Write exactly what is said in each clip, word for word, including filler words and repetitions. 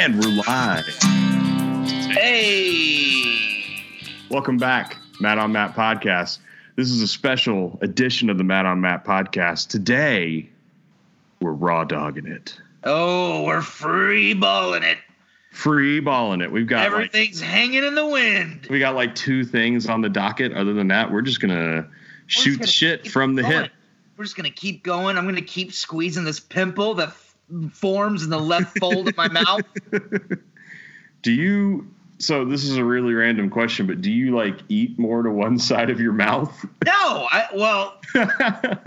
And we're live. Hey! Welcome back, Matt on Matt Podcast. This is a special edition of the Matt on Matt Podcast. Today, we're raw dogging it. Oh, we're free balling it. Free balling it. We've got everything's like, hanging in the wind. We got like two things on the docket. Other than that, we're just gonna shoot just gonna the shit from the going. hip. We're just gonna keep going. I'm gonna keep squeezing this pimple that f- forms in the left fold of my mouth. Do you? So this is a really random question, but do you like eat more to one side of your mouth? No, I well, uh,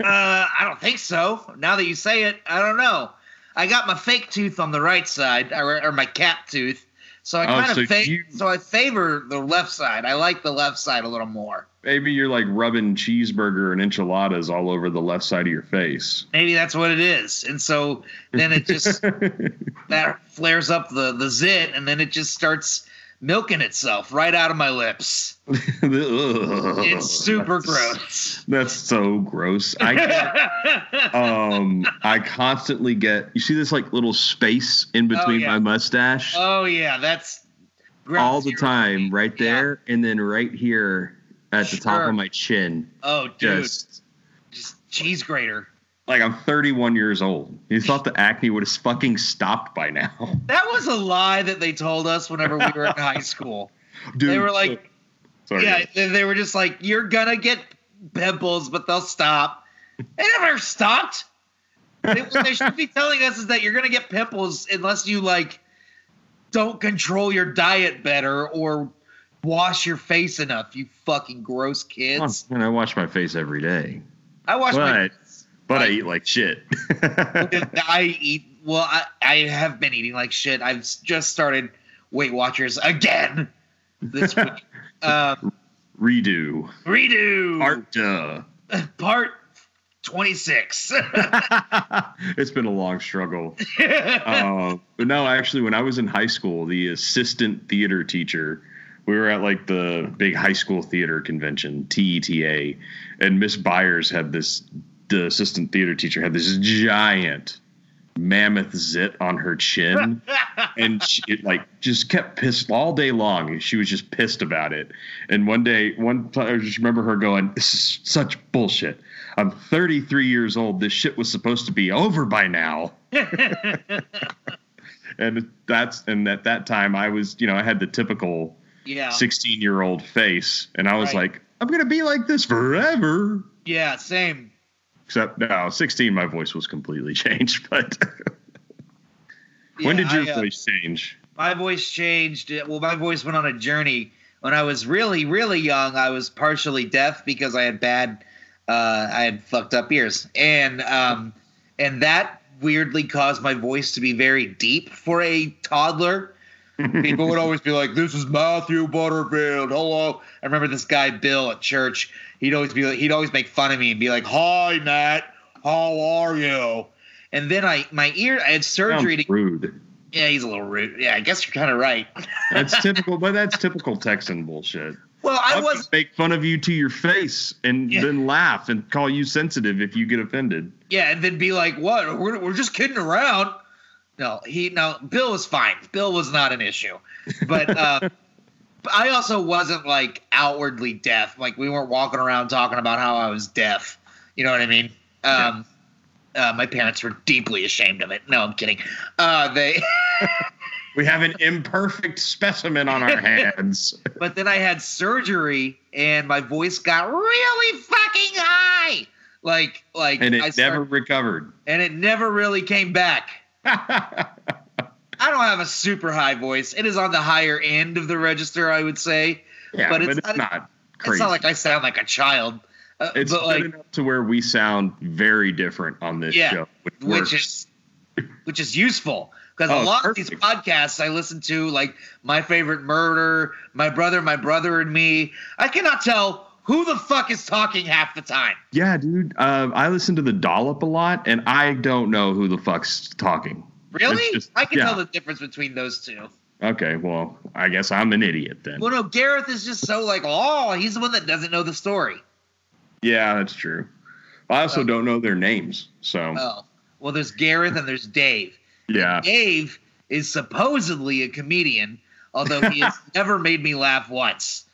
I don't think so. Now that you say it, I don't know. I got my fake tooth on the right side, or, or my cap tooth. So I kind oh, so of fa- you, so I favor the left side. I like the left side a little more. Maybe you're like rubbing cheeseburger and enchiladas all over the left side of your face. Maybe that's what it is. And so then it just that flares up the, the zit, and then it just starts milking itself right out of my lips. It's super that's, gross. That's so gross. I um I constantly get you see this like little space in between oh, yeah. my mustache. Oh yeah, that's gross. All the time, right, right there, yeah. And then right here at the sure. top of my chin. Oh, dude, just, just cheese grater. Like, I'm thirty-one years old. You thought the acne would have fucking stopped by now. That was a lie that they told us whenever we were in high school. Dude, they were like, sorry. yeah, they were just like, you're gonna get pimples, but they'll stop. They never stopped. They, what they should be telling us is that you're gonna get pimples unless you like don't control your diet better or wash your face enough. You fucking gross kids. And I wash my face every day. I wash but. my. But I, I eat like shit. I eat well. I, I have been eating like shit. I've just started Weight Watchers again this week. Um, redo. Redo. Part uh. Part twenty-six. It's been a long struggle. uh, but no, actually, when I was in high school, the assistant theater teacher. We were at like the big high school theater convention, T E T A, and Miss Byers had this. The assistant theater teacher had this giant mammoth zit on her chin and she, it like just kept pissed all day long. She was just pissed about it. And one day, one time I just remember her going, this is such bullshit. I'm thirty-three years old. This shit was supposed to be over by now. and that's, and at that time I was, you know, I had the typical yeah. sixteen year old face and I was right. like, I'm going to be like this forever. Yeah. Same. Except now, sixteen, my voice was completely changed. But when yeah, did your I, uh, voice change? My voice changed. Well, my voice went on a journey. When I was really, really young, I was partially deaf because I had bad, uh, I had fucked up ears. And um, and that weirdly caused my voice to be very deep for a toddler. People would always be like, this is Matthew Butterfield. Hello. I remember this guy, Bill, at church. He'd always be like, he'd always make fun of me and be like, hi, Matt, how are you? And then I my ear I had surgery. Sounds to, rude. Yeah, he's a little rude. Yeah, I guess you're kind of right. That's typical. But that's typical Texan bullshit. Well, I was make fun of you to your face and yeah. then laugh and call you sensitive if you get offended. Yeah, and then be like, what? We're we're just kidding around. No, he no. Bill was fine. Bill was not an issue. But. Uh, I also wasn't, like, outwardly deaf. Like, we weren't walking around talking about how I was deaf. You know what I mean? Um, yeah. uh, my parents were deeply ashamed of it. No, I'm kidding. Uh, they We have an imperfect specimen on our hands. But then I had surgery, and my voice got really fucking high. Like, like And it I started, never recovered. And it never really came back. I don't have a super high voice. It is on the higher end of the register, I would say. Yeah, but it's, but it's not, not crazy. It's not like I sound like a child. Uh, it's but good like, enough to where we sound very different on this yeah, show. Which, which is which is useful. Because oh, a lot perfect. of these podcasts I listen to, like My Favorite Murder, My Brother, My Brother and Me. I cannot tell who the fuck is talking half the time. Yeah, dude. Uh, I listen to The Dollop a lot, and I don't know who the fuck's talking. Really? Just, I can yeah. tell the difference between those two. Okay, well, I guess I'm an idiot then. Well, no, Gareth is just so like, oh, he's the one that doesn't know the story. Yeah, that's true. I also oh. don't know their names, so. Oh, well, there's Gareth and there's Dave. Yeah. And Dave is supposedly a comedian, although he has never made me laugh once.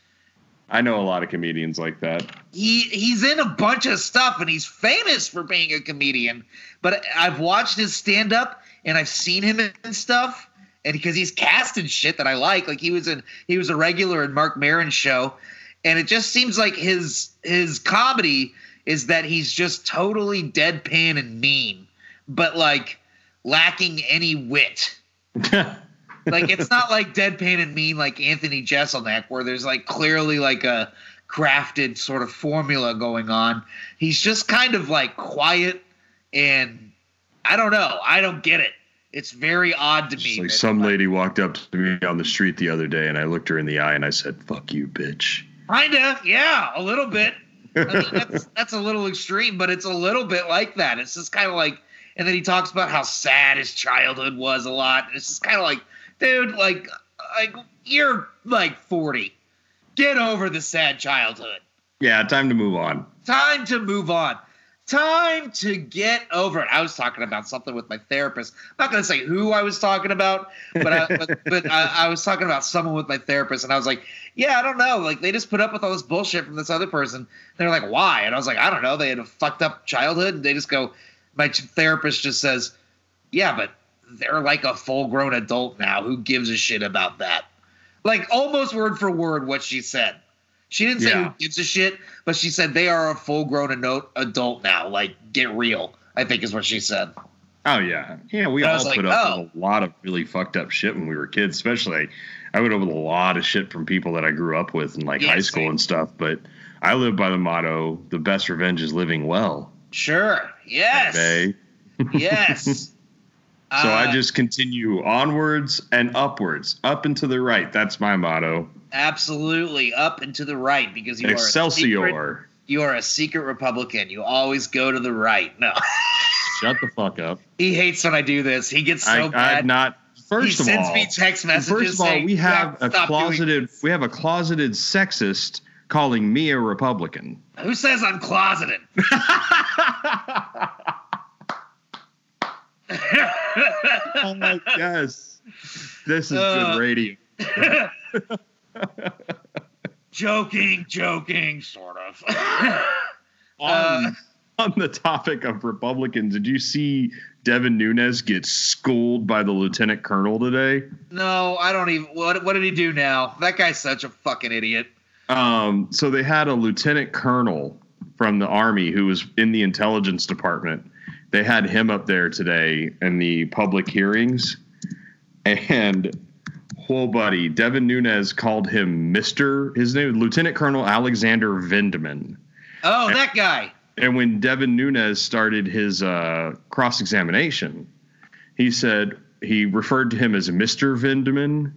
I know a lot of comedians like that. He he's in a bunch of stuff, and he's famous for being a comedian. But I've watched his stand-up, and I've seen him in stuff, and because he's cast in shit that I like. Like he was in he was a regular in Mark Maron's show, and it just seems like his his comedy is that he's just totally deadpan and mean, but like lacking any wit. Like, it's not like deadpan and mean like Anthony Jeselnik, where there's like clearly like a crafted sort of formula going on. He's just kind of like quiet, and I don't know. I don't get it. It's very odd to me. It's like some lady walked up to me on the street the other day, and I looked her in the eye and I said, "Fuck you, bitch." Kinda, yeah, a little bit. I mean, that's that's a little extreme, but it's a little bit like that. It's just kind of like. And then he talks about how sad his childhood was a lot. It's just kind of like, dude, like, like you're like forty. Get over the sad childhood. Yeah, time to move on. Time to move on. Time to get over it. I was talking about something with my therapist. I'm not going to say who I was talking about, but I, but, but I, I was talking about someone with my therapist, and I was like, yeah, I don't know. Like, they just put up with all this bullshit from this other person. They're like, why? And I was like, I don't know. They had a fucked up childhood, and they just go. My therapist just says, yeah, but they're like a full-grown adult now. Who gives a shit about that? Like, almost word for word what she said. She didn't say yeah. Who gives a shit, but she said they are a full-grown adult now. Like, get real, I think is what she said. Oh, yeah. Yeah, we and all put like, up oh. with a lot of really fucked-up shit when we were kids, especially. I went up with a lot of shit from people that I grew up with in, like, yeah, high school same. And stuff. But I live by the motto, the best revenge is living well. Sure. Yes. Yes. So uh, I just continue onwards and upwards, up and to the right. That's my motto. Absolutely. Up and to the right, because you Excelsior. are a secret, you are a secret Republican. You always go to the right. No. Shut the fuck up. He hates when I do this. He gets so I, bad. I'm not. First he of all, he sends me text messages. First of all, saying, we have a closeted. We have a closeted sexist. Calling me a Republican. Who says I'm closeted? Oh my gosh. This is uh, good radio. joking, joking, sort of. on, uh, on the topic of Republicans, did you see Devin Nunes get schooled by the Lieutenant Colonel today? No, I don't even. What, what did he do now? That guy's such a fucking idiot. Um, so they had a lieutenant colonel from the Army who was in the intelligence department. They had him up there today in the public hearings. And, whoa, buddy, Devin Nunes called him Mister His name was Lieutenant Colonel Alexander Vindman. Oh, and, that guy. And when Devin Nunes started his uh, cross-examination, he said he referred to him as Mister Vindman.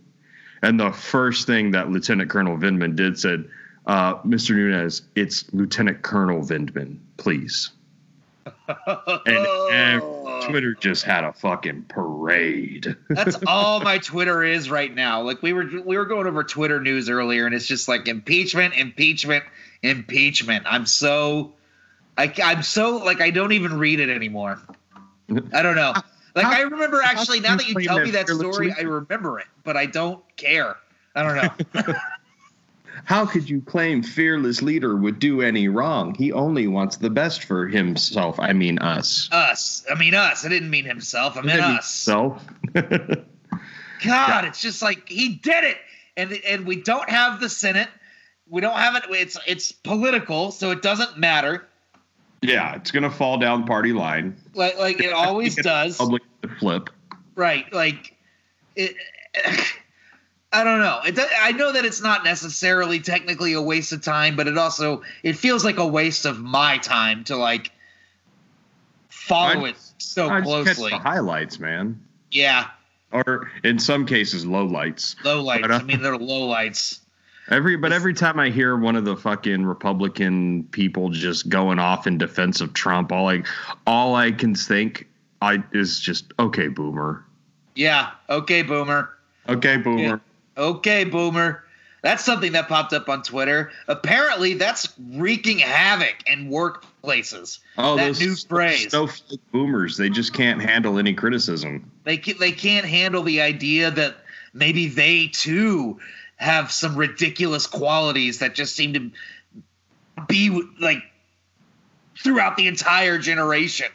And the first thing that Lieutenant Colonel Vindman did said, uh, Mister Nunes, it's Lieutenant Colonel Vindman, please. And every, Twitter just had a fucking parade. That's all my Twitter is right now. Like we were we were going over Twitter news earlier, and it's just like impeachment, impeachment, impeachment. I'm so I, I'm so like I don't even read it anymore. I don't know. Like, how, I remember actually, now that you tell me that story, I remember it, but I don't care. I don't know. How could you claim fearless leader would do any wrong? He only wants the best for himself. I mean us. Us. I mean us. I didn't mean himself. I meant us. Self. God, yeah. It's just like, he did it. And and we don't have the Senate. We don't have it. It's, it's political, so it doesn't matter. Yeah, it's gonna fall down party line, like like it always does. Public flip, right? Like, it, I don't know. It, I know that it's not necessarily technically a waste of time, but it also it feels like a waste of my time to like follow I, it so I closely. Just catch the highlights, man. Yeah, or in some cases, lowlights. Lowlights. But, uh, I mean, they're lowlights. Every but every time I hear one of the fucking Republican people just going off in defense of Trump, all I all I can think I is just okay, boomer. Yeah, okay, boomer. Okay, boomer. Okay, okay boomer. That's something that popped up on Twitter. Apparently, that's wreaking havoc in workplaces. Oh, that those new phrase. Snowflake boomers. They just can't handle any criticism. They can, they can't handle the idea that maybe they, too, have some ridiculous qualities that just seem to be, like, throughout the entire generation.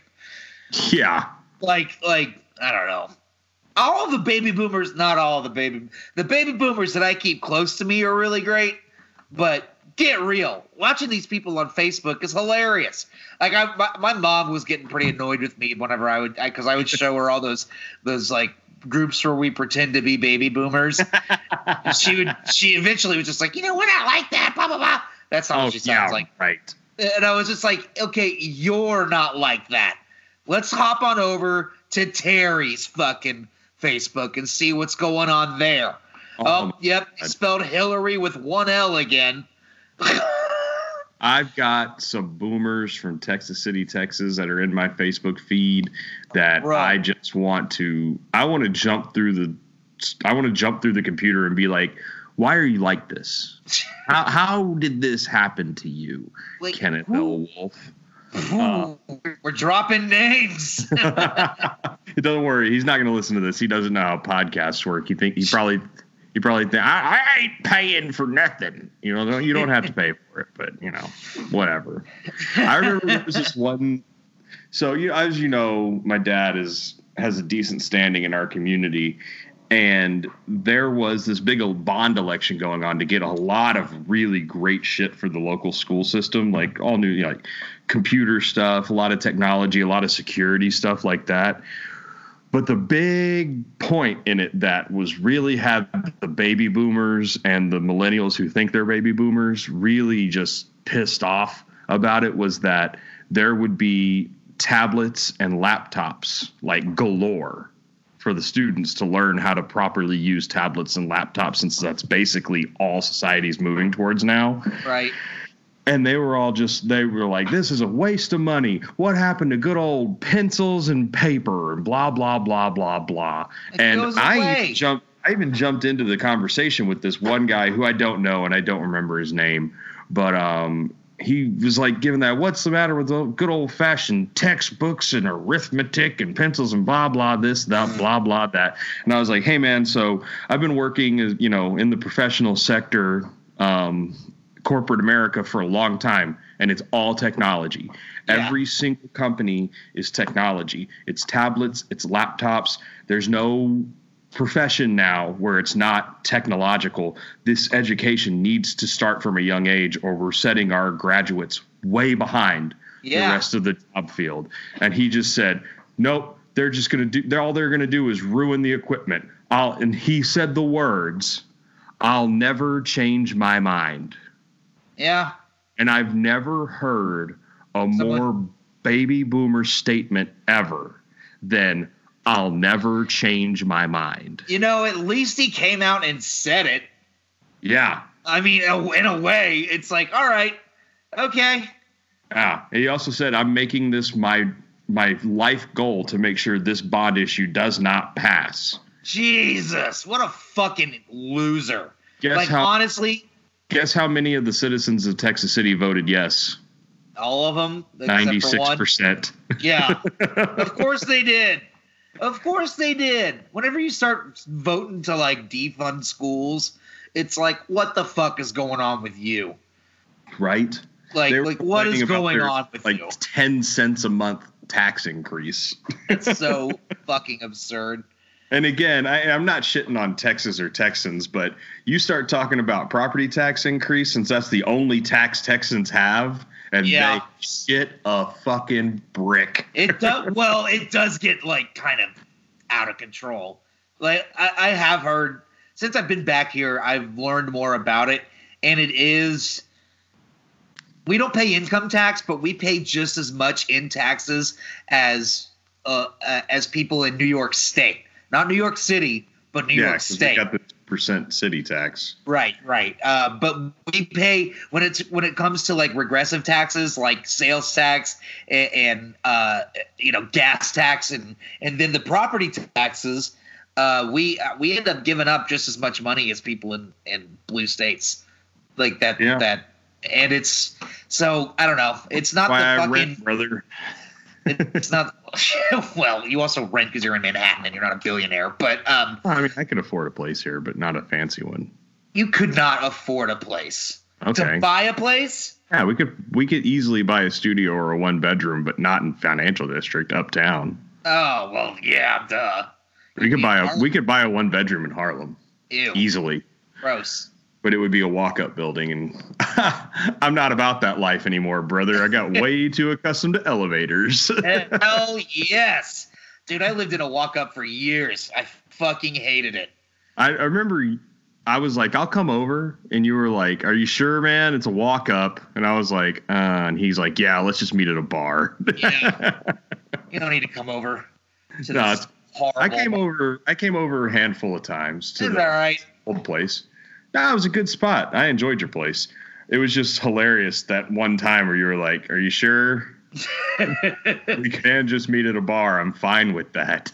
Yeah. Like, like I don't know. All of the baby boomers, not all of the baby, the baby boomers that I keep close to me are really great, but get real. Watching these people on Facebook is hilarious. Like I, my, my mom was getting pretty annoyed with me whenever I would, I, cause I would show her all those, those like groups where we pretend to be baby boomers. she would, she eventually was just like, you know, we're not like that, blah, blah, blah. That's how oh, she sounds yeah, like. Right. And I was just like, okay, you're not like that. Let's hop on over to Terry's fucking Facebook and see what's going on there. Oh, oh yep, spelled Hillary with one L again. I've got some boomers from Texas City, Texas that are in my Facebook feed that right. I just want to I want to jump through the I want to jump through the computer and be like, why are you like this? how how did this happen to you? Like, Kenneth L. Wolf. Uh, We're dropping names. Don't worry, he's not going to listen to this. He doesn't know how podcasts work. You think he probably, he probably think I, I ain't paying for nothing. You know, you don't have to pay for it, but you know, whatever. I remember there was this one. So you, as you know, my dad is has a decent standing in our community, and there was this big old bond election going on to get a lot of really great shit for the local school system, like all new, you know, like computer stuff, a lot of technology, a lot of security stuff like that. But the big point in it that was really had the baby boomers and the millennials who think they're baby boomers really just pissed off about it was that there would be tablets and laptops like galore for the students to learn how to properly use tablets and laptops, since that's basically all society's moving towards now. Right. And they were all just, they were like, this is a waste of money. What happened to good old pencils and paper and blah, blah, blah, blah, blah. It and I even, jumped, I even jumped into the conversation with this one guy who I don't know and I don't remember his name. But um, he was like giving that, what's the matter with the good old fashioned textbooks and arithmetic and pencils and blah, blah, this, that, blah, blah, that. And I was like, hey, man, so I've been working, you know, in the professional sector, um, corporate America for a long time, and it's all technology. Yeah. Every single company is technology. It's tablets, it's laptops. There's no profession now where it's not technological. This education needs to start from a young age, or we're setting our graduates way behind yeah. the rest of the job field. And he just said, nope, they're just going to do, they're all they're going to do is ruin the equipment. I'll, and he said the words, I'll never change my mind. Yeah. And I've never heard a Someone. more baby boomer statement ever than I'll never change my mind. You know, at least he came out and said it. Yeah. I mean, in a way, it's like, all right, okay. Yeah. And he also said, I'm making this my my life goal to make sure this bond issue does not pass. Jesus, what a fucking loser. Guess like, how- honestly... Guess how many of the citizens of Texas City voted yes? All of them? ninety-six percent. Yeah. Of course they did. Of course they did. Whenever you start voting to, like, defund schools, it's like, what the fuck is going on with you? Right? Like, like what is going their, on with like, you? Like, ten cents a month tax increase. It's so fucking absurd. And again, I, I'm not shitting on Texas or Texans, but you start talking about property tax increase, since that's the only tax Texans have, and yeah. they shit a fucking brick. It does, well, it does get like kind of out of control. Like I, I have heard since I've been back here, I've learned more about it, and it is we don't pay income tax, but we pay just as much in taxes as uh, uh, as people in New York State. Not New York City, but New yeah, York State. Yeah, we got the percent city tax. Right, right. Uh, but we pay when it's when it comes to like regressive taxes, like sales tax and, and uh, you know gas tax, and and then the property taxes. uh, we uh, we end up giving up just as much money as people in, in blue states like that. Yeah. That and it's so I don't know. It's not Why the I fucking rent, brother. It's not. Well, you also rent because you're in Manhattan and you're not a billionaire. But um, well, I mean, I could afford a place here, but not a fancy one. You could not afford a place. Okay. To buy a place? Yeah, we could we could easily buy a studio or a one bedroom, but not in financial district uptown. Oh well, yeah, duh. We could buy a we could buy a one bedroom in Harlem. Ew. Easily. Gross. But it would be a walk-up building, and I'm not about that life anymore, brother. I got way too accustomed to elevators. Hell yes. Dude, I lived in a walk-up for years. I fucking hated it. I, I remember I was like, I'll come over, and you were like, are you sure, man? It's a walk-up. And I was like, uh, and he's like, yeah, let's just meet at a bar. Yeah. You don't need to come over to no, this horrible. I came over, I came over a handful of times to the all right. old place. Nah, it was a good spot. I enjoyed your place. It was just hilarious that one time where you were like, are you sure? We can just meet at a bar. I'm fine with that.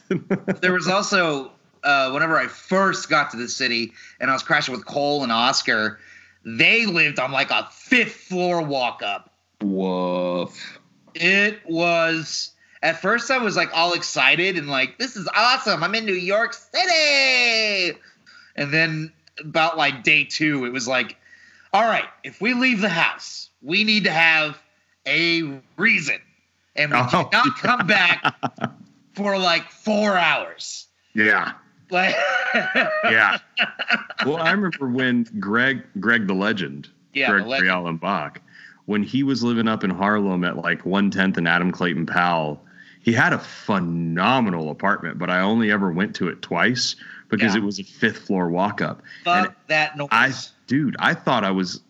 There was also, uh, whenever I first got to the city and I was crashing with Cole and Oscar, they lived on like a fifth floor walk-up. Woof. It was, at first I was like all excited and like, this is awesome. I'm in New York City. And then about like day two, it was like, all right, if we leave the house, we need to have a reason. And we oh, did not yeah. come back for like four hours. Yeah. Like yeah. Well, I remember when Greg, Greg the Legend, yeah, Greg Allen Bach, when he was living up in Harlem at like one tenth and Adam Clayton Powell, he had a phenomenal apartment, but I only ever went to it twice. Because yeah. it was a fifth floor walk up. Fuck and that noise. I, dude, I thought I was.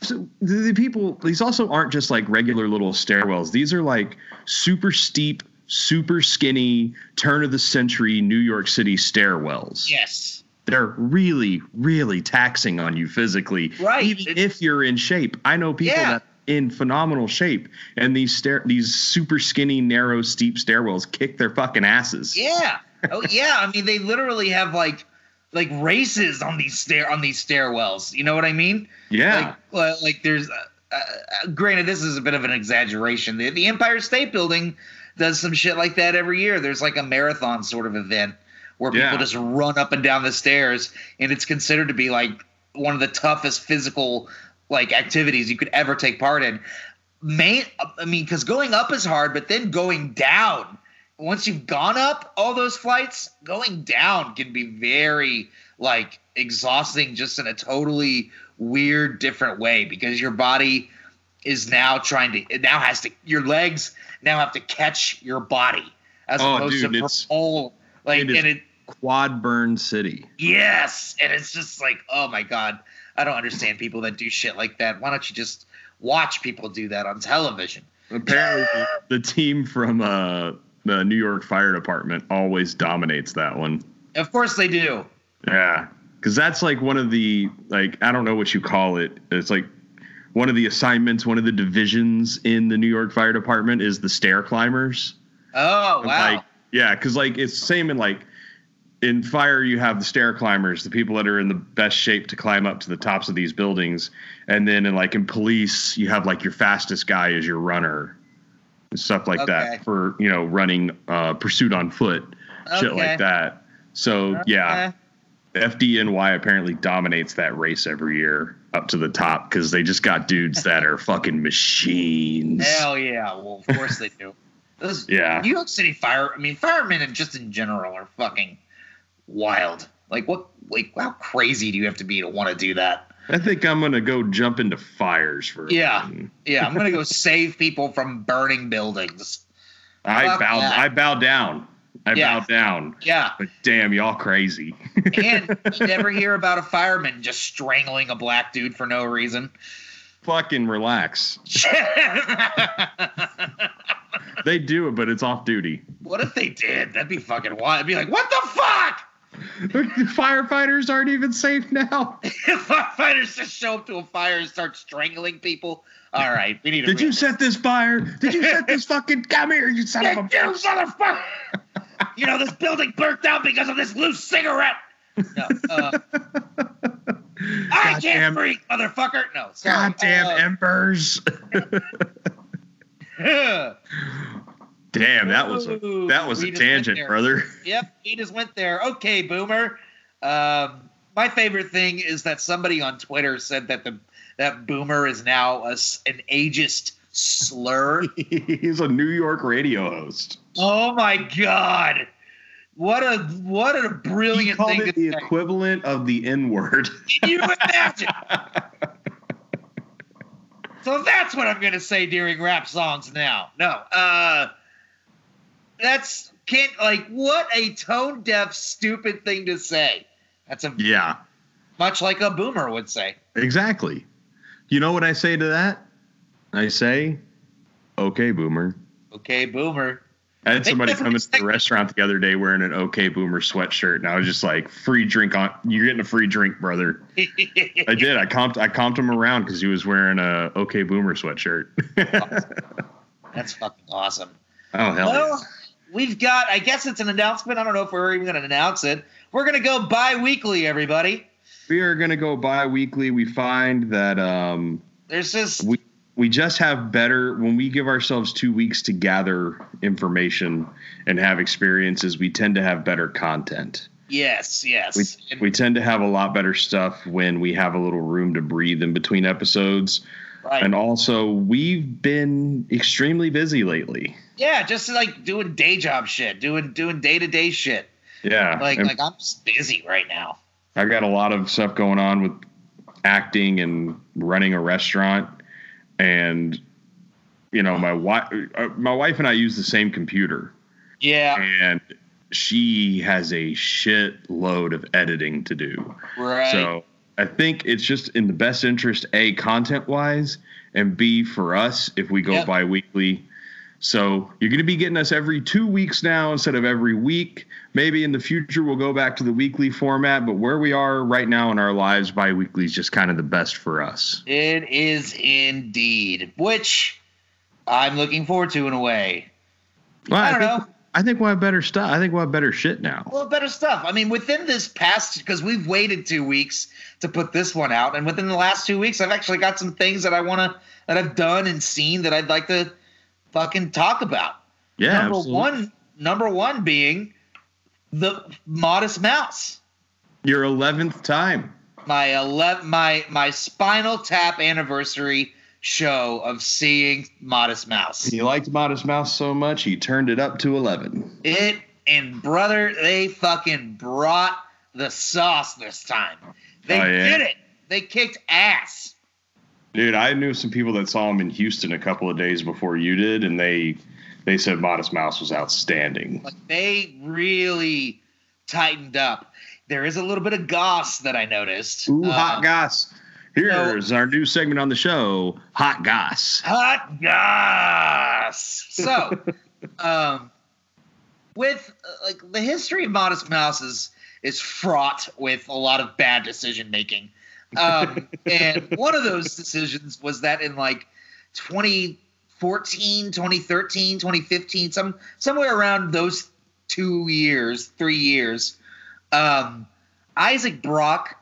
So the people, these also aren't just like regular little stairwells. These are like super steep, super skinny, turn of the century New York City stairwells. Yes. They're really, really taxing on you physically. Right. Even it's, if you're in shape. I know people yeah. that are in phenomenal shape. And these stair, these super skinny, narrow, steep stairwells kick their fucking asses. Yeah. Oh yeah, I mean they literally have like like races on these stair on these stairwells. You know what I mean? Yeah. Like, uh, like there's. Uh, uh, granted, this is a bit of an exaggeration. The, the Empire State Building does some shit like that every year. There's like a marathon sort of event where yeah. people just run up and down the stairs, and it's considered to be like one of the toughest physical like activities you could ever take part in. Main, I mean, because going up is hard, but then going down. Once you've gone up all those flights, going down can be very like exhausting just in a totally weird, different way because your body is now trying to – it now has to – your legs now have to catch your body as oh, opposed dude, to it's, all like it is and it, quad burn city. Yes, and it's just like, oh, my God. I don't understand people that do shit like that. Why don't you just watch people do that on television? Apparently the team from – uh. The New York Fire Department always dominates that one. Of course they do. Yeah, because that's like one of the, like, I don't know what you call it. It's like one of the assignments, one of the divisions in the New York Fire Department is the stair climbers. Oh, and wow. Like, yeah, because like it's same in like in fire, you have the stair climbers, the people that are in the best shape to climb up to the tops of these buildings. And then in like in police, you have like your fastest guy is your runner. Stuff like okay. that for, you know, running uh, pursuit on foot, okay. shit like that. So, okay. yeah, F D N Y apparently dominates that race every year up to the top because they just got dudes that are fucking machines. Hell yeah. Well, of course they do. Those, yeah. New York City fire. I mean, firemen and just in general are fucking wild. Like, what? Like, how crazy do you have to be to want to do that? I think I'm going to go jump into fires for yeah. yeah, I'm going to go save people from burning buildings. I Fuck bow that. I bow down. I yeah. bow down. Yeah. But damn, y'all crazy. And you never hear about a fireman just strangling a black dude for no reason. Fucking relax. They do it, but it's off duty. What if they did? That'd be fucking wild. I'd be like, what the fuck? Firefighters aren't even safe now. Firefighters just show up to a fire and start strangling people. All right, we need. Did you this. set this fire? Did you set this fucking? Come here, you son Did of a. You son of a. You know, this building burnt down because of this loose cigarette. No. Uh, I God can't breathe, motherfucker. No. Sorry. Goddamn uh, embers. Damn, that was a that was we a tangent, brother. Yep, he just went there. Okay, Boomer. Um, my favorite thing is that somebody on Twitter said that the that Boomer is now a, an ageist slur. He's a New York radio host. Oh my God. What a what a brilliant he thing! It to the say. Equivalent of the N word. Can you imagine? So that's what I'm gonna say during rap songs now. No, uh, that's can't like what a tone deaf, stupid thing to say. That's a yeah, much like a boomer would say. Exactly. You know what I say to that? I say, "Okay, boomer." Okay, boomer. I had somebody come into the restaurant the other day wearing an OK Boomer sweatshirt, and I was just like, "Free drink on! You're getting a free drink, brother." I did. I comped. I comped him around because he was wearing a OK Boomer sweatshirt. Awesome. That's fucking awesome. Oh hell! Well, yeah. We've got. I guess it's an announcement. I don't know if we're even going to announce it. We're going to go bi-weekly, everybody. We are going to go bi-weekly. We find that um, there's just. We- We just have better when we give ourselves two weeks to gather information and have experiences. We tend to have better content. Yes, yes. We, and we tend to have a lot better stuff when we have a little room to breathe in between episodes. Right. And also, we've been extremely busy lately. Yeah, just like doing day job shit, doing doing day to day shit. Yeah, like like I'm just busy right now. I got a lot of stuff going on with acting and running a restaurant. And, you know, my wife, my wife and I use the same computer. Yeah. And she has a shit load of editing to do. Right. So I think it's just in the best interest, A, content wise, and B, for us, if we go yep. bi-weekly. So you're going to be getting us every two weeks now instead of every week. Maybe in the future we'll go back to the weekly format, but where we are right now in our lives, bi-weekly is just kind of the best for us. It is indeed, which I'm looking forward to in a way. Well, I don't I think, know. I think we'll have better stuff. I think we'll have better shit now. Well, better stuff. I mean, within this past, because we've waited two weeks to put this one out, and within the last two weeks, I've actually got some things that I want to that I've done and seen that I'd like to fucking talk about. Yeah, number absolutely. one, number one being. The Modest Mouse. Your eleventh time. My ele- my my Spinal Tap anniversary show of seeing Modest Mouse. He liked Modest Mouse so much he turned it up to eleven. It and brother, they fucking brought the sauce this time. They oh, yeah. did it. They kicked ass. Dude, I knew some people that saw him in Houston a couple of days before you did, and they. They said Modest Mouse was outstanding. Like they really tightened up. There is a little bit of goss that I noticed. Ooh, um, hot goss. Here's so, our new segment on the show, Hot Goss. Hot goss. So, um, with uh, like the history of Modest Mouse is, is fraught with a lot of bad decision making. Um, and one of those decisions was that in like twenty fourteen, twenty thirteen, twenty fifteen, some somewhere around those two years, three years, um, Isaac Brock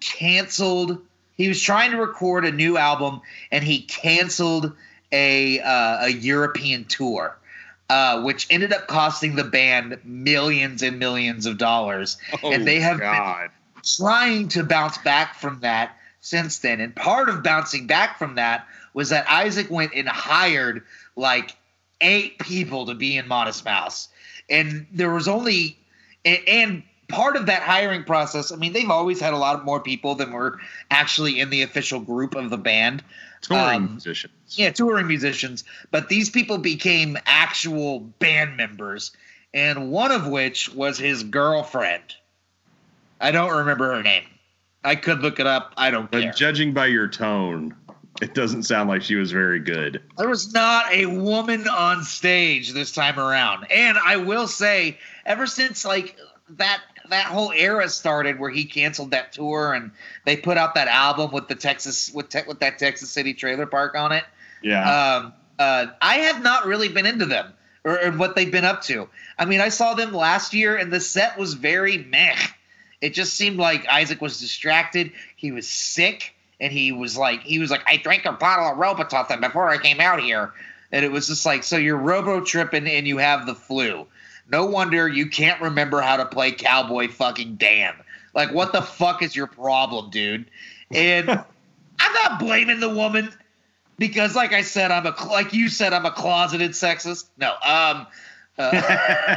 canceled. He was trying to record a new album, and he canceled a uh, a European tour, uh, which ended up costing the band millions and millions of dollars. Oh, and they have God. been trying to bounce back from that since then. And part of bouncing back from that was that Isaac went and hired like eight people to be in Modest Mouse. And there was only – and part of that hiring process, I mean, they've always had a lot more people than were actually in the official group of the band. Touring um, musicians. Yeah, touring musicians. But these people became actual band members, and one of which was his girlfriend. I don't remember her name. I could look it up. I don't but care. But judging by your tone – it doesn't sound like she was very good. There was not a woman on stage this time around. And I will say, ever since like that that whole era started where he canceled that tour and they put out that album with the Texas with te- with that Texas City trailer park on it. Yeah. Um, uh, I have not really been into them. or, or what they've been up to. I mean, I saw them last year, and the set was very meh. It just seemed like Isaac was distracted. He was sick, and he was like, he was like, I drank a bottle of Robitussin before I came out here. And it was just like, so you're robo-tripping and you have the flu. No wonder you can't remember how to play Cowboy fucking Dan. Like, what the fuck is your problem, dude? And I'm not blaming the woman because, like I said, I'm a like you said, I'm a closeted sexist. No, um, uh,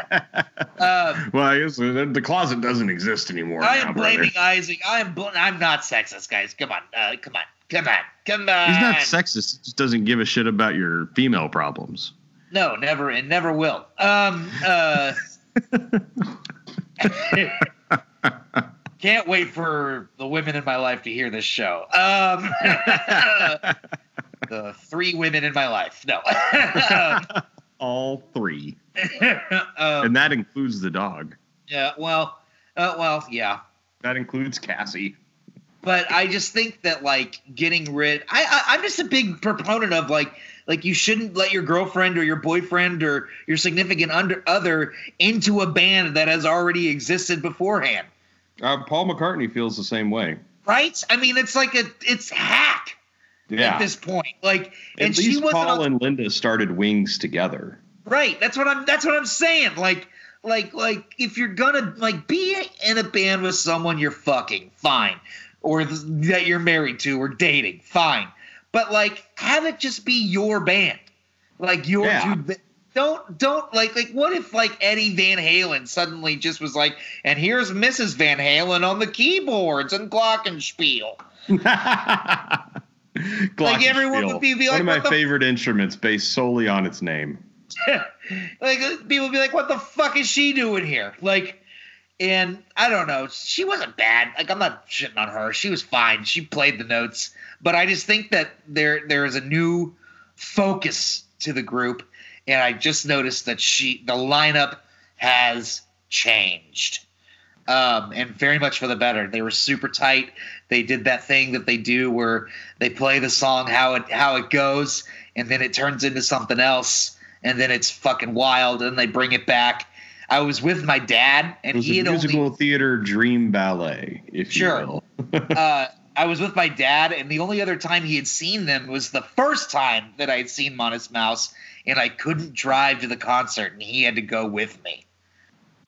um well, I guess the closet doesn't exist anymore. I am now, blaming brother. Isaac. I'm bl- I'm not sexist, guys. Come on, uh, come on, come on, come on. He's not sexist. He just doesn't give a shit about your female problems. No, never and never will. Um, uh, Can't wait for the women in my life to hear this show. Um, the three women in my life. No. um, All three. Um, and that includes the dog. Yeah, well, uh, well, yeah. That includes Cassie. But I just think that, like, getting rid – I, I'm just a big proponent of, like, like you shouldn't let your girlfriend or your boyfriend or your significant under, other into a band that has already existed beforehand. Uh, Paul McCartney feels the same way, right? I mean, it's like a it's hack yeah. at this point. Like, at and least she wasn't Paul on, and Linda started Wings together, right? That's what I'm. That's what I'm saying. Like, like, like, if you're gonna like be in a band with someone you're fucking, fine, or th- that you're married to or dating, fine. But like, have it just be your band, like your. Yeah. You, Don't don't like like what if like Eddie Van Halen suddenly just was like, and here's Missus Van Halen on the keyboards and glockenspiel. glockenspiel. Like everyone would be, be like, one of my what the favorite f-? instruments based solely on its name. Like people would be like, what the fuck is she doing here? Like, and I don't know, she wasn't bad. Like I'm not shitting on her. She was fine. She played the notes, but I just think that there there is a new focus to the group. And I just noticed that she, the lineup has changed, um, and very much for the better. They were super tight. They did that thing that they do where they play the song how it how it goes, and then it turns into something else, and then it's fucking wild, and they bring it back. I was with my dad, and it was he a had musical only, theater dream ballet, if sure. you will. uh, I was with my dad, and the only other time he had seen them was the first time that I had seen Modest Mouse. And I couldn't drive to the concert, and he had to go with me.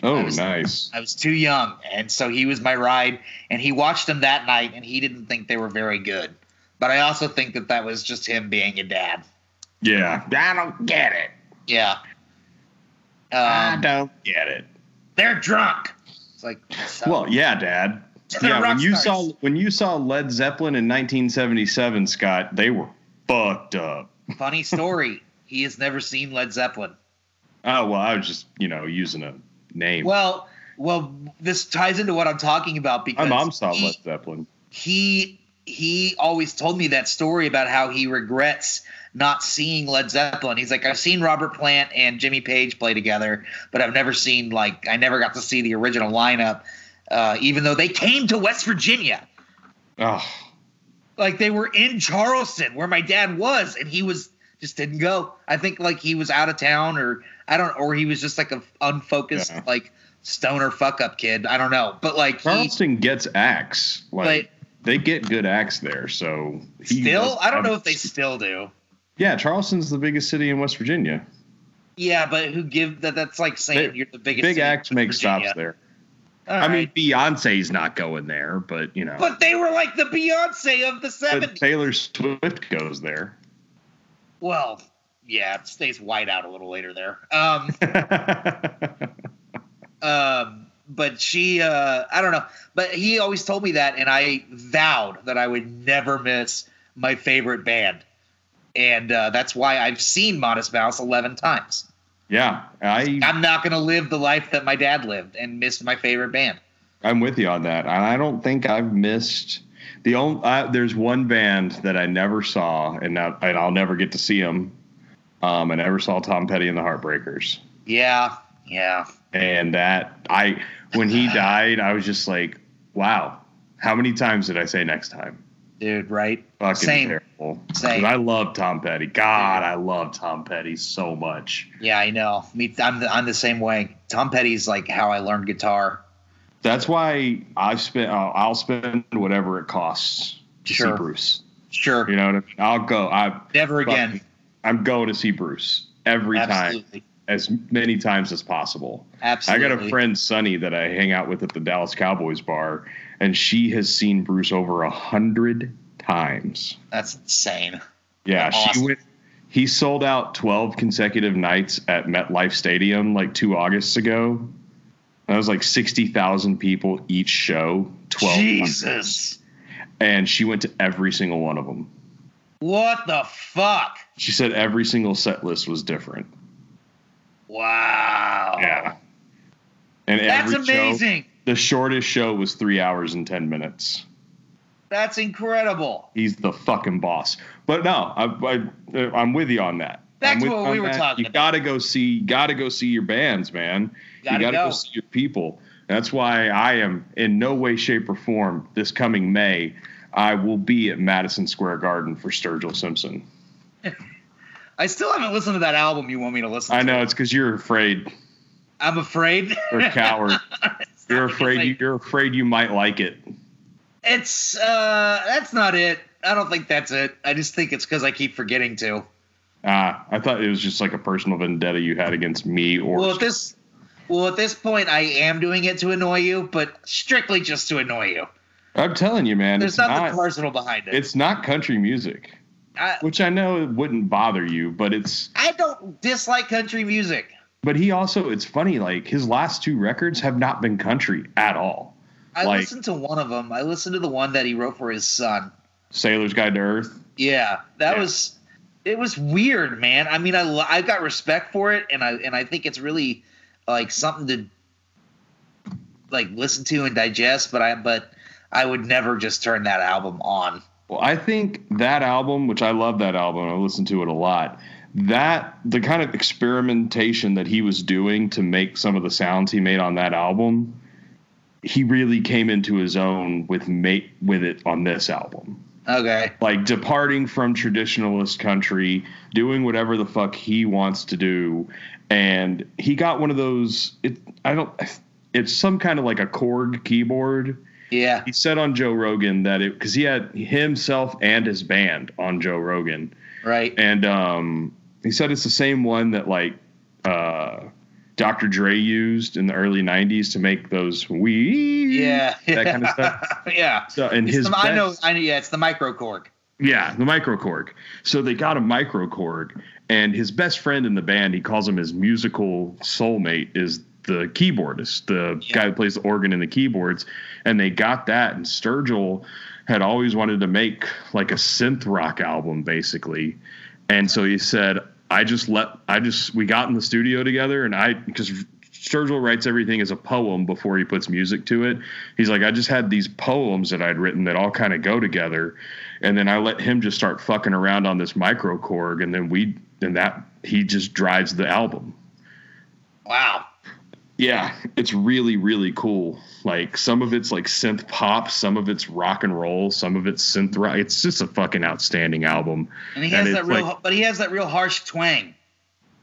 Oh, I was, nice. I was too young, and so he was my ride, and he watched them that night, and he didn't think they were very good. But I also think that that was just him being a dad. Yeah. I don't get it. Yeah. Um, I don't get it. They're drunk. It's like. So. Well, yeah, Dad. Yeah, when you saw when you saw Led Zeppelin in nineteen seventy-seven, Scott, they were fucked up. Funny story. He has never seen Led Zeppelin. Oh, well, I was just, you know, using a name. Well, well, this ties into what I'm talking about because my mom saw he, Led Zeppelin. He he always told me that story about how he regrets not seeing Led Zeppelin. He's like, I've seen Robert Plant and Jimmy Page play together, but I've never seen like I never got to see the original lineup, uh, even though they came to West Virginia. Oh, like they were in Charleston, where my dad was, and he was. Just didn't go. I think like he was out of town, or I don't, or he was just like a unfocused yeah. like stoner fuck up kid. I don't know, but like Charleston he, gets acts. Like they get good acts there. So he still, I don't know if they still do. Yeah, Charleston's the biggest city in West Virginia. Yeah, but who give that? That's like saying they, you're the biggest. Big city acts in make Virginia. Stops there. All I right. mean, Beyonce's not going there, but you know. But they were like the Beyonce of the seventies. But Taylor Swift goes there. Well, yeah, it stays white out a little later there. Um, um, but she, uh, I don't know. But he always told me that, and I vowed that I would never miss my favorite band. And uh, that's why I've seen Modest Mouse eleven times. Yeah. I, I'm not going to live the life that my dad lived and miss my favorite band. I'm with you on that. And I don't think I've missed... The only uh, there's one band that I never saw, and now and I'll never get to see them. Um, I never saw Tom Petty and the Heartbreakers. Yeah, yeah. And that I when he died, I was just like, wow. How many times did I say next time? dude, right? Fucking Same. terrible. Same. Dude, I love Tom Petty. God, I love Tom Petty so much. Yeah, I know. Me, I'm the, I'm the same way. Tom Petty's like how I learned guitar. That's why I spent. Uh, I'll spend whatever it costs to sure. see Bruce. Sure. You know what I mean? I'll go. I never again. Fucking, I'm going to see Bruce every Absolutely. time, as many times as possible. Absolutely. I got a friend, Sunny, that I hang out with at the Dallas Cowboys bar, and she has seen Bruce over a hundred times. That's insane. Yeah, That's awesome. she went. He sold out twelve consecutive nights at MetLife Stadium like two Augusts ago. That was like sixty thousand people each show. Twelve. Jesus. And she went to every single one of them. What the fuck? She said every single set list was different. Wow. Yeah. And that's every amazing. Show, the shortest show was three hours and ten minutes. That's incredible. He's the fucking boss. But no, I, I, I'm with you on that. That's what we were that. talking you about. You gotta go see. You gotta go see your bands, man. Gotta you gotta go. go see your people. That's why I am in no way, shape, or form. This coming May, I will be at Madison Square Garden for Sturgill Simpson. I still haven't listened to that album you want me to listen to. I know, it's because you're afraid. I'm afraid? You're a coward. You're afraid, like, you're afraid you might like it. It's, uh, that's not it. I don't think that's it. I just think it's because I keep forgetting to. Ah, I thought it was just like a personal vendetta you had against me or... Well, at this, well, at this point, I am doing it to annoy you, but strictly just to annoy you. I'm telling you, man. There's nothing not, personal behind it. It's not country music. I, which I know it wouldn't bother you, but it's... I don't dislike country music. But he also, it's funny, like, his last two records have not been country at all. I like, listened to one of them. I listened to the one that he wrote for his son. Sailor's Guide to Earth? Yeah. That yeah. was... It was weird, man. I mean, I, I got respect for it, and I and I think it's really, like, something to, like, listen to and digest, but I but I would never just turn that album on. Well, I think that album, which I love that album, I listen to it a lot, that the kind of experimentation that he was doing to make some of the sounds he made on that album, he really came into his own with mate with it on this album. Okay. Like departing from traditionalist country, doing whatever the fuck he wants to do. And he got one of those, it, I don't, it's some kind of like a Korg keyboard. Yeah, he said on Joe Rogan that it because he had himself and his band on Joe Rogan. Right. And um, he said it's the same one that like uh, Doctor Dre used in the early nineties to make those wee. Yeah. That kind of stuff. yeah. So, and it's his the, I know. I know. Yeah, it's the microkorg. Yeah, the microkorg. So they got a microkorg, and his best friend in the band, he calls him his musical soulmate, is the keyboardist, the yeah. guy who plays the organ and the keyboards. And they got that, and Sturgill had always wanted to make like a synth rock album, basically. And so he said, I just let, I just, we got in the studio together, and I, because Sturgill writes everything as a poem before he puts music to it. He's like, I just had these poems that I'd written that all kind of go together. And then I let him just start fucking around on this microkorg. And then we, and that, he just drives the album. Wow. Yeah, it's really, really cool. Like, some of it's like synth pop, some of it's rock and roll, some of it's synth rock. It's just a fucking outstanding album. And he has and that real, like, but he has that real harsh twang.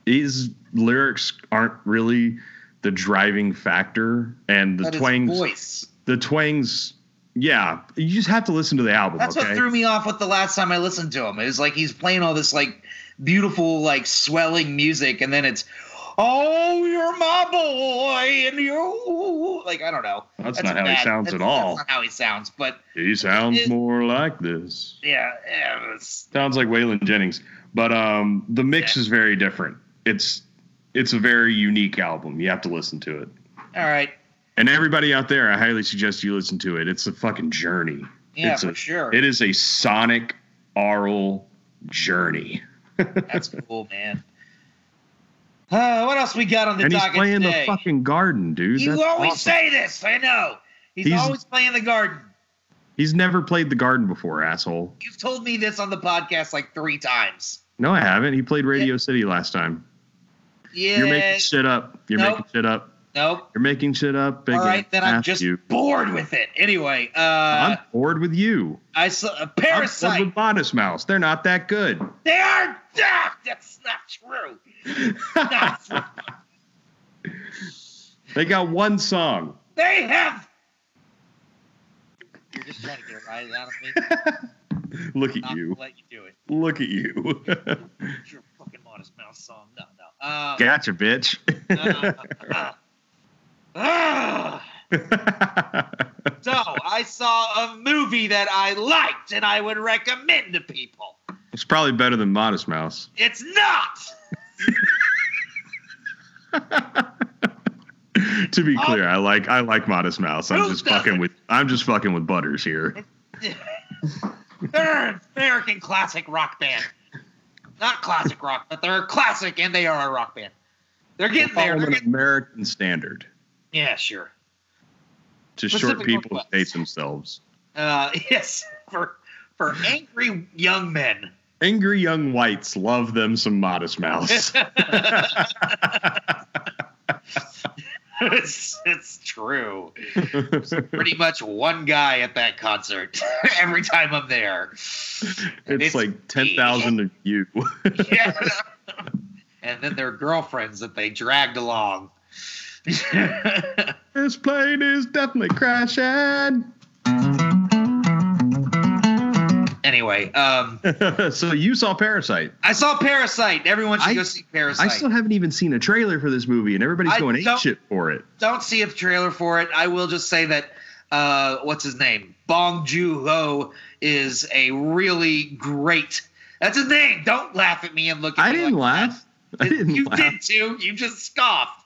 His lyrics aren't really the driving factor, and the but twangs, his voice. the twangs. Yeah, you just have to listen to the album. That's okay? What threw me off with the last time I listened to him. It was like he's playing all this like beautiful, like swelling music, and then it's. Oh, you're my boy, and you like I don't know. That's, that's not how bad. he sounds that's, at all. That's not how he sounds, but he sounds it, more like this. Yeah, yeah sounds like Waylon Jennings, but um, the mix yeah. is very different. It's it's a very unique album. You have to listen to it. All right. And everybody out there, I highly suggest you listen to it. It's a fucking journey. Yeah, it's for a, sure. It is a sonic aural journey. That's cool, man. Uh, what else we got on the and docket today? And he's playing today? the fucking garden, dude. You That's always awesome. say this. I know. He's, he's always playing the garden. He's never played the garden before, asshole. You've told me this on the podcast like three times. No, I haven't. He played Radio yeah. City last time. Yeah. You're making shit up. You're nope. making shit up. Nope. You're making shit up. All right, then I'm just you. bored with it. Anyway. Uh, I'm bored with you. I saw a Parasite. I'm bored with Modest Mouse. They're not that good. They are. Ah, that's not true. That's not true. They got one song. They have. You're just trying to get it right out of me. Look at you. Let you do it. Look at you. It's your fucking Modest Mouse song. No, no. Um, gotcha, bitch. uh, uh, uh, Ah. So I saw a movie that I liked and I would recommend to people. It's probably better than Modest Mouse. It's not. To be clear, oh. I like I like Modest Mouse. I'm Who just doesn't? fucking with I'm just fucking with Butters here. They're an American classic rock band. Not classic rock, but they're classic and they are a rock band. They're getting We're there. They're an getting... American standard. Yeah, sure. To short people who hate themselves. Uh, yes, for for angry young men. Angry young whites love them some Modest Mouse. it's, it's true. There's pretty much one guy at that concert every time I'm there. It's, it's like ten thousand of you. Yeah. And then their girlfriends that they dragged along. This plane is definitely crashing. Anyway, um, so you saw Parasite. I saw Parasite. Everyone should I, go see Parasite. I still haven't even seen a trailer for this movie, and everybody's I going ape shit for it. Don't see a trailer for it. I will just say that uh, what's his name? Bong Joon-ho is a really great. That's his name. Don't laugh at me and look at I me. I didn't like laugh. That. I didn't. You laugh. did too. You just scoffed.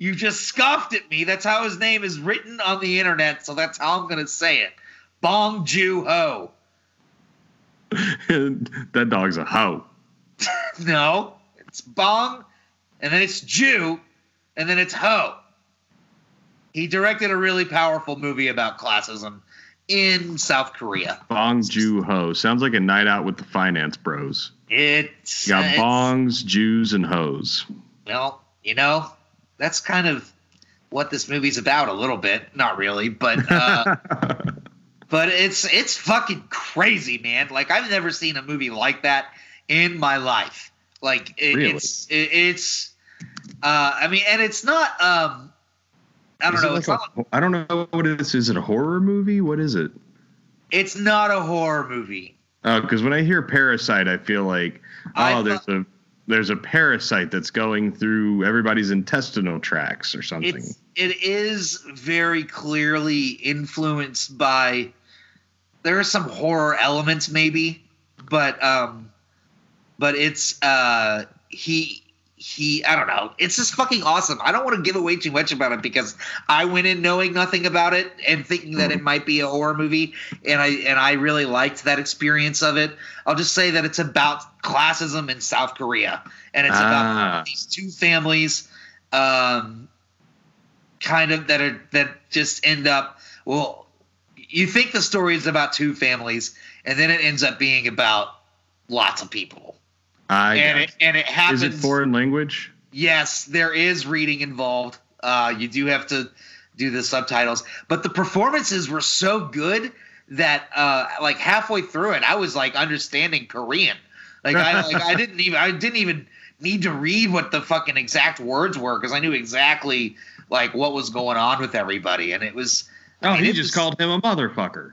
You just scoffed at me. That's how his name is written on the internet, so that's how I'm going to say it. Bong Joon-ho. That dog's a hoe. No, it's Bong, and then it's Jew, and then it's ho. He directed a really powerful movie about classism in South Korea. Bong Joon-ho. Sounds like a night out with the finance bros. It's... You got it's, bongs, Jews, and hoes. Well, you know... That's kind of what this movie's about a little bit. Not really, but uh, but it's it's fucking crazy, man. Like, I've never seen a movie like that in my life. Like, it, really? it's it, it's uh, I mean, and it's not um, I don't know. Like a, I don't know what it is. Is it a horror movie? What is it? It's not a horror movie. Oh, because when I hear Parasite, I feel like oh, I there's thought, a There's a parasite that's going through everybody's intestinal tracts or something. It's, it is very clearly influenced by – there are some horror elements maybe, but um, but it's uh, – he he – I don't know. It's just fucking awesome. I don't want to give away too much about it because I went in knowing nothing about it and thinking that it might be a horror movie, and I, and I really liked that experience of it. I'll just say that it's about – classism in South Korea, and it's ah. about these two families, um, kind of that are that just end up. Well, you think the story is about two families, and then it ends up being about lots of people. I and it, and it happens. Is it foreign language? Yes, there is reading involved. Uh, you do have to do the subtitles, but the performances were so good that uh, like halfway through it, I was like understanding Korean. Like I, like I didn't even I didn't even need to read what the fucking exact words were because I knew exactly like what was going on with everybody, and it was. Oh, I mean, he just was, called him a motherfucker.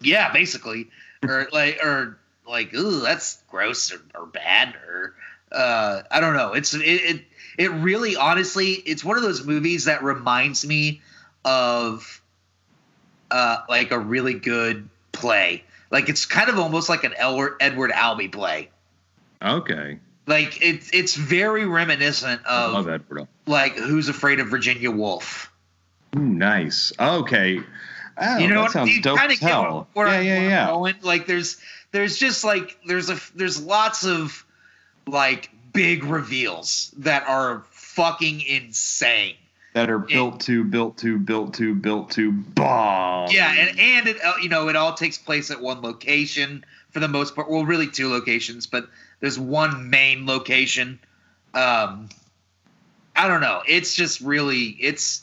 Yeah, basically, or like, or like, ooh, that's gross or, or bad or uh, I don't know. It's it, it it really honestly, it's one of those movies that reminds me of uh, like a really good play. Like it's kind of almost like an Edward Albee play. Okay. Like it's it's very reminiscent of like Who's Afraid of Virginia Woolf. Ooh, nice. Okay. Oh, you know what I mean? Kind of get where yeah, I'm yeah, yeah. going. Like there's there's just like there's a there's lots of like big reveals that are fucking insane. That are built it, to, built to, built to, built to, bomb. Yeah, and, and it you know it all takes place at one location for the most part. Well, really two locations, but there's one main location. Um, I don't know. It's just really, it's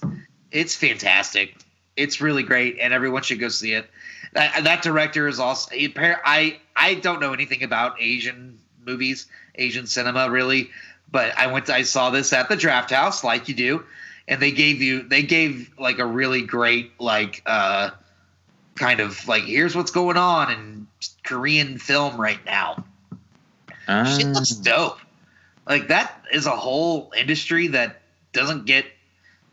it's fantastic. It's really great, and everyone should go see it. That, that director is also. I I don't know anything about Asian movies, Asian cinema, really, but I went. To, I saw this at the Draft House, like you do, and they gave you they gave like a really great like uh, kind of like here's what's going on in Korean film right now. Um. Shit looks dope. Like that is a whole industry that doesn't get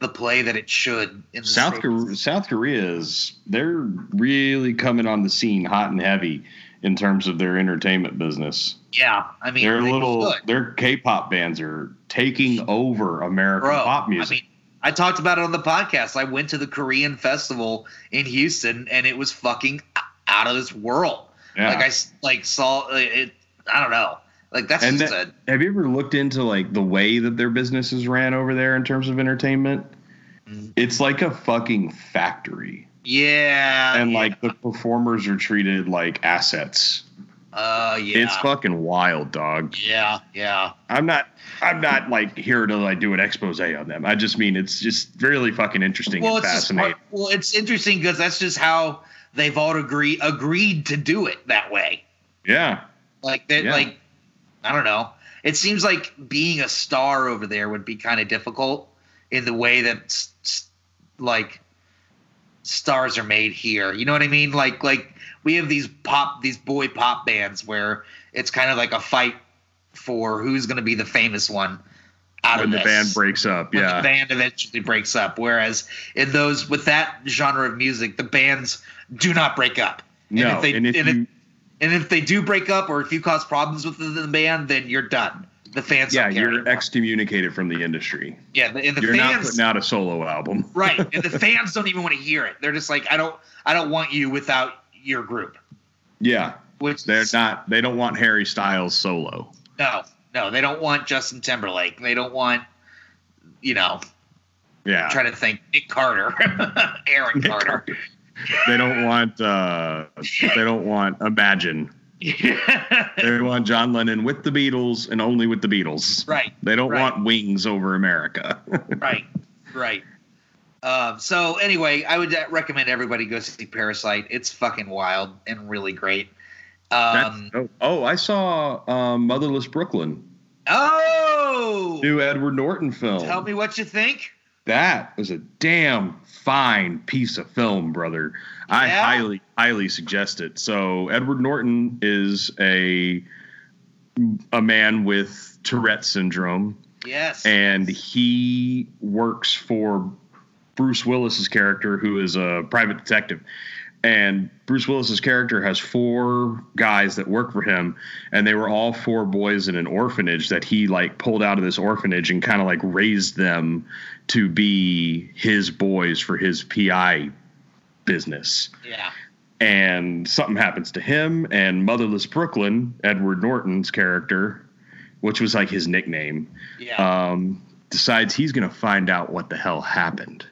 the play that it should. In the South Korea, South Korea is they're really coming on the scene hot and heavy in terms of their entertainment business. Yeah, I mean, their little should. their K-pop bands are taking over American Bro, pop music. I mean, I talked about it on the podcast. I went to the Korean festival in Houston, and it was fucking out of this world. Yeah. Like I like saw it. I don't know. Like that's and just that, a, have you ever looked into like the way that their businesses ran over there in terms of entertainment? Mm-hmm. It's like a fucking factory. Yeah. And yeah. like the performers are treated like assets. Uh yeah. It's fucking wild, dog. Yeah, yeah. I'm not I'm not like here to like do an expose on them. I just mean it's just really fucking interesting well, and it's fascinating. Just, well, it's interesting because that's just how they've all agree agreed to do it that way. Yeah. Like that yeah. like I don't know. It seems like being a star over there would be kind of difficult in the way that like stars are made here. You know what I mean? Like like we have these pop these boy pop bands where it's kind of like a fight for who's going to be the famous one out when of this. When the band breaks up, when yeah. the band eventually breaks up. Whereas in those with that genre of music, the bands do not break up. No, and if they and if and you, it, And if they do break up or if you cause problems with the band, then you're done. The fans yeah, don't care you're anymore. Excommunicated from the industry. Yeah, and the you're fans, not putting out a solo album. Right, and the fans don't even want to hear it. They're just like, I don't, I don't want you without your group. Yeah, which they're is, not. They don't want Harry Styles solo. No, no, they don't want Justin Timberlake. They don't want, you know. Yeah. I'm trying to think, Nick Carter, Aaron Nick Carter. Carter. They don't want. Uh, they don't want. Imagine. They want John Lennon with the Beatles and only with the Beatles. Right. They don't right. want Wings over America. Right. Right. Um, so anyway, I would recommend everybody go see Parasite. It's fucking wild and really great. Um, oh, oh, I saw um, Motherless Brooklyn. Oh. New Edward Norton film. Tell me what you think. That was a damn fine piece of film, brother. Yeah. I highly, highly suggest it. So Edward Norton is a a man with Tourette syndrome. Yes. And he works for Bruce Willis's character, who is a private detective. And Bruce Willis's character has four guys that work for him, and they were all four boys in an orphanage that he like pulled out of this orphanage and kind of like raised them to be his boys for his P I business. Yeah. And something happens to him and Motherless Brooklyn, Edward Norton's character, which was like his nickname, yeah. um, decides he's going to find out what the hell happened.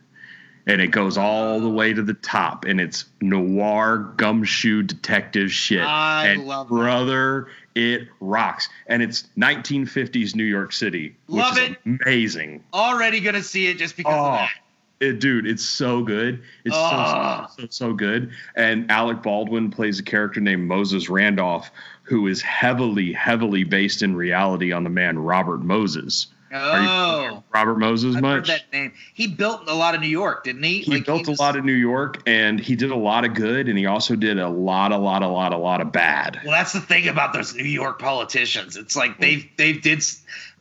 And it goes all the way to the top, and it's noir gumshoe detective shit. I and love brother, that. It rocks. And it's nineteen fifties New York City, love which is it. Amazing. Already going to see it just because oh, of that. It, dude, it's so good. It's oh. so, so, so good. And Alec Baldwin plays a character named Moses Randolph, who is heavily, heavily based in reality on the man Robert Moses. Oh, Robert Moses I've much. Heard that name. He built a lot of New York, didn't he? He like, built he was... a lot of New York, and he did a lot of good, and he also did a lot, a lot, a lot, a lot of bad. Well, that's the thing about those New York politicians. It's like they've they've did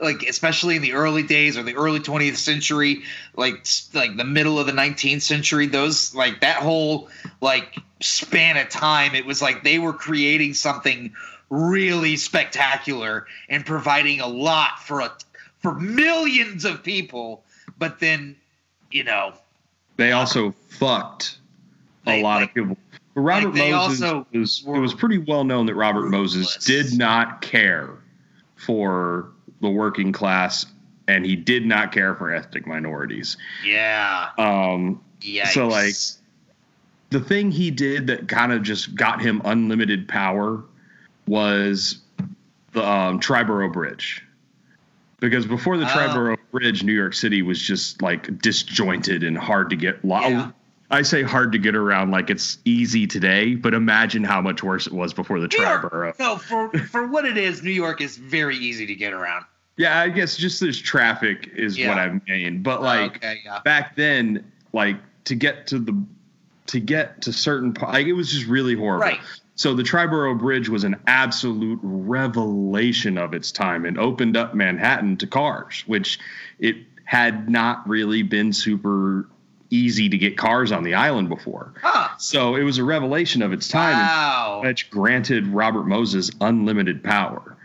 like, especially in the early days or the early twentieth century, like like the middle of the nineteenth century. Those like that whole like span of time, it was like they were creating something really spectacular and providing a lot for a. For millions of people, but then, you know, they also fucked they, a lot like, of people. But Robert like Moses, also was, it was pretty well known that Robert ruthless. Moses did not care for the working class, and he did not care for ethnic minorities. Yeah. Um. Yeah. So, like, the thing he did that kind of just got him unlimited power was the um, Triborough Bridge. Because before the oh. Triborough Bridge, New York City was just like disjointed and hard to get. Lo- yeah. I say hard to get around like it's easy today, but imagine how much worse it was before the Triborough. No, for for what it is, New York is very easy to get around. Yeah, I guess just there's traffic is yeah. what I mean. But like oh, okay, yeah. back then, like to get to the to get to certain like it was just really horrible. Right. So the Triborough Bridge was an absolute revelation of its time and opened up Manhattan to cars, which it had not really been super easy to get cars on the island before. Huh. So it was a revelation of its time, wow. which granted Robert Moses unlimited power.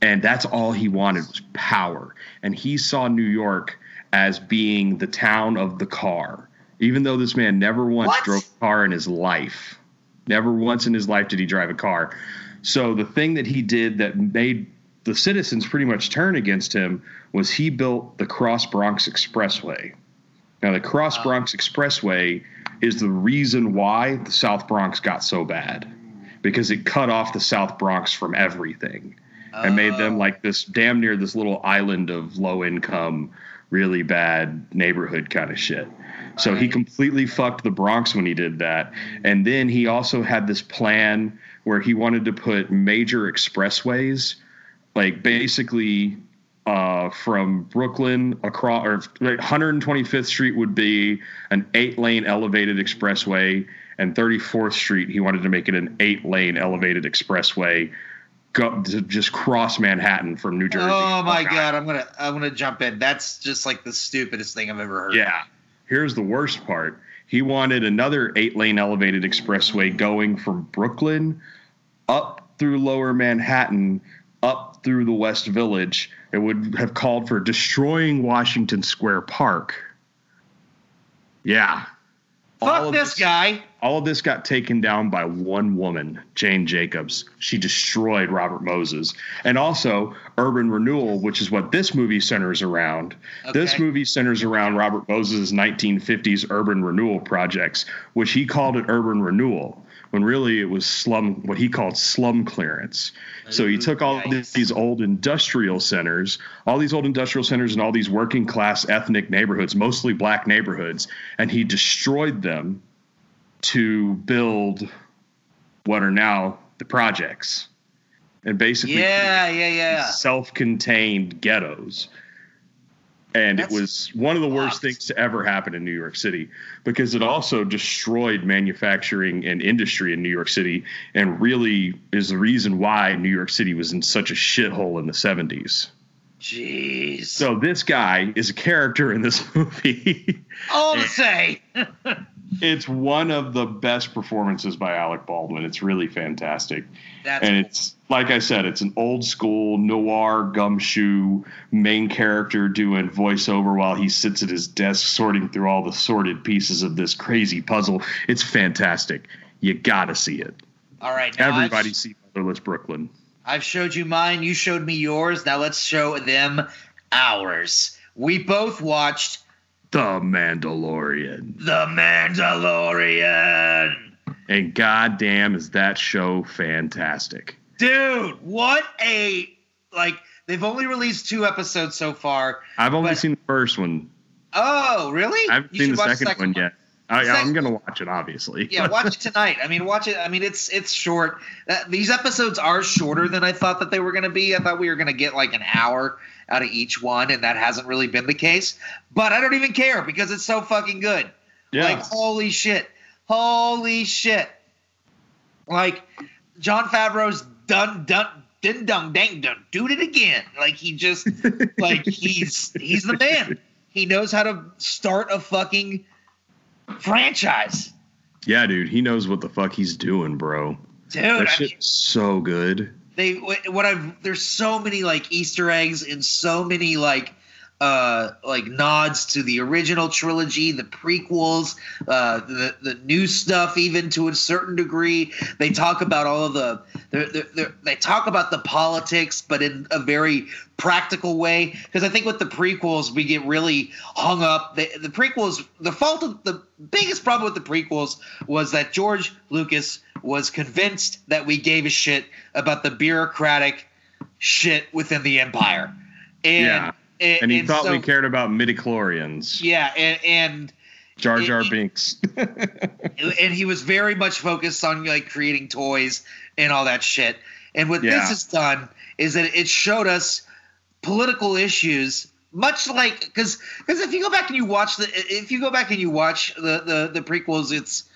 And that's all he wanted was power. And he saw New York as being the town of the car, even though this man never once what? drove a car in his life. Never once in his life did he drive a car. So the thing that he did that made the citizens pretty much turn against him was he built the Cross Bronx Expressway. Now, the Cross Bronx Expressway is the reason why the South Bronx got so bad, because it cut off the South Bronx from everything and made them like this damn near this little island of low income, really bad neighborhood kind of shit. So he completely fucked the Bronx when he did that. And then he also had this plan where he wanted to put major expressways, like basically uh, from Brooklyn across, or one hundred twenty-fifth Street would be an eight lane elevated expressway, and thirty-fourth Street, he wanted to make it an eight lane elevated expressway. Go, to just cross Manhattan from New Jersey. Oh my God, I'm gonna I'm gonna jump in. That's just like the stupidest thing I've ever heard. Yeah. Here's the worst part. He wanted another eight-lane elevated expressway going from Brooklyn up through Lower Manhattan, up through the West Village. It would have called for destroying Washington Square Park. Yeah. Fuck this, this guy. All of this got taken down by one woman, Jane Jacobs. She destroyed Robert Moses. And also urban renewal, which is what this movie centers around. Okay. This movie centers around Robert Moses' nineteen fifties urban renewal projects, which he called it urban renewal, when really it was slum, what he called slum clearance. So he took all nice. these old industrial centers, all these old industrial centers and all these working class ethnic neighborhoods, mostly black neighborhoods, and he destroyed them to build what are now the projects. And basically yeah, yeah, yeah. self-contained ghettos. And That's it was one of the worst things to ever happen in New York City, because it also destroyed manufacturing and industry in New York City, and really is the reason why New York City was in such a shithole in the seventies. Jeez. So this guy is a character in this movie. All to say. It's one of the best performances by Alec Baldwin. It's really fantastic. That's and cool. It's, like I said, it's an old school noir gumshoe main character doing voiceover while he sits at his desk sorting through all the sorted pieces of this crazy puzzle. It's fantastic. You got to see it. All right. Everybody I've, see Motherless Brooklyn. I've showed you mine. You showed me yours. Now let's show them ours. We both watched The Mandalorian. The Mandalorian. And goddamn is that show fantastic. Dude, what a like they've only released two episodes so far. I've only but, seen the first one. Oh, really? I haven't you seen the second, the second one, one. yet. I, I'm going to watch it, obviously. Yeah, watch it tonight. I mean, watch it. I mean, it's it's short. Uh, these episodes are shorter than I thought that they were going to be. I thought we were going to get like an hour out of each one, and that hasn't really been the case. But I don't even care because it's so fucking good. Yeah. Like, holy shit. Holy shit. Like, Jon Favreau's done, done, ding, dong, dang, done, do it again. Like, he just, like, he's he's the man. He knows how to start a fucking franchise. Yeah, dude, he knows what the fuck he's doing, bro. Dude, that shit's I mean, so good. They what I've there's so many like Easter eggs and so many like uh like nods to the original trilogy, the prequels, uh the the new stuff even to a certain degree. They talk about all of the they're, they're, they're, they talk about the politics, but in a very practical way, because I think with the prequels we get really hung up. The, the prequels, the fault of the biggest problem with the prequels was that George Lucas was convinced that we gave a shit about the bureaucratic shit within the Empire. And, yeah. And, and he and thought so, we cared about midichlorians. Yeah, and... and Jar Jar and, Binks. And he was very much focused on, like, creating toys and all that shit. And what yeah. this has done is that it showed us political issues, much like... Because if you go back and you watch the... If you go back and you watch the, the, the prequels, it's...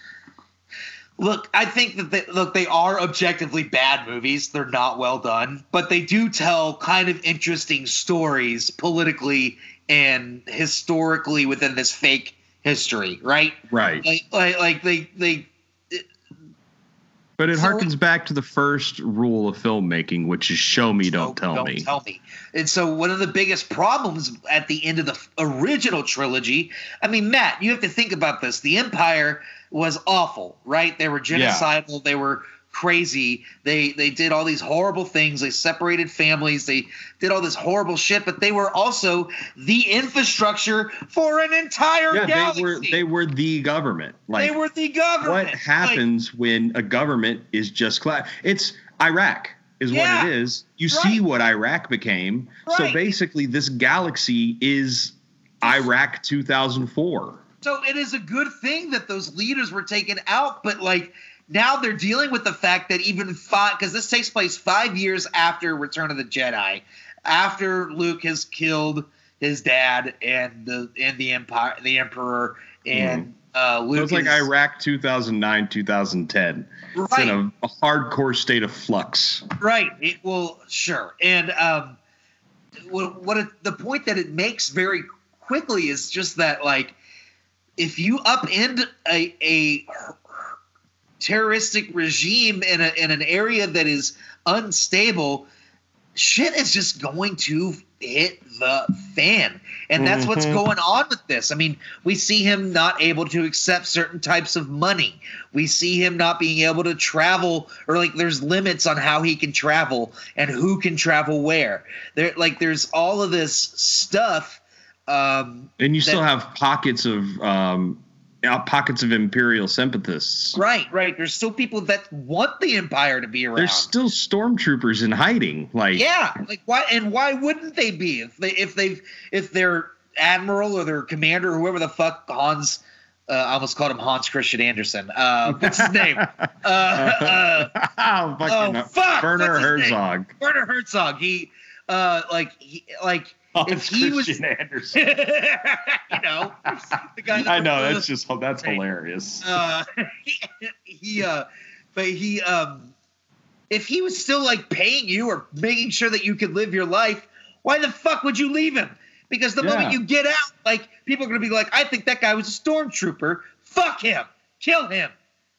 Look, I think that they, look, they are objectively bad movies. They're not well done, but they do tell kind of interesting stories politically and historically within this fake history, right? Right. Like, like, like they, they. It, but it so, harkens back to the first rule of filmmaking, which is show me, don't tell don't me. Don't tell me. And so, one of the biggest problems at the end of the original trilogy. I mean, Matt, you have to think about this. The Empire was awful, right? They were genocidal. Yeah. They were crazy. They they did all these horrible things. They separated families. They did all this horrible shit, but they were also the infrastructure for an entire yeah, galaxy. They were, they were the government. Like, they were the government. What happens like, when a government is just class? It's Iraq is yeah, what it is. You right. see what Iraq became. Right. So basically this galaxy is Iraq two thousand four. So it is a good thing that those leaders were taken out, but like now they're dealing with the fact that even five, because this takes place five years after Return of the Jedi, after Luke has killed his dad and the and the empire, the Emperor, and mm. uh, Luke. So it's like is, Iraq two thousand nine, two thousand ten. Right. It's in a, a hardcore state of flux. Right. It, well, sure, and um, what, what it, the point that it makes very quickly is just that like. If you upend a, a terroristic regime in, a, in an area that is unstable, shit is just going to hit the fan. And that's mm-hmm. what's going on with this. I mean, we see him not able to accept certain types of money. We see him not being able to travel, or like there's limits on how he can travel and who can travel where. There, like there's all of this stuff. Um, and you that, still have pockets of um, uh, pockets of imperial sympathists. Right, right. There's still people that want the Empire to be around. There's still stormtroopers in hiding. Like, yeah, like why? And why wouldn't they be if they if they've if their admiral or their commander, or whoever the fuck Hans, uh, I almost called him Hans Christian Andersen. Uh, what's his name? Uh, uh, oh, fucking oh, fuck! Werner Herzog. Werner Herzog. He uh, like he, like. Oh, if he Christian was Anderson, you know, the guy that I know that's just that's hilarious. Uh, he, he uh, but he um, if he was still like paying you or making sure that you could live your life, why the fuck would you leave him? Because the yeah. moment you get out, like people are gonna be like, I think that guy was a stormtrooper. Fuck him, kill him.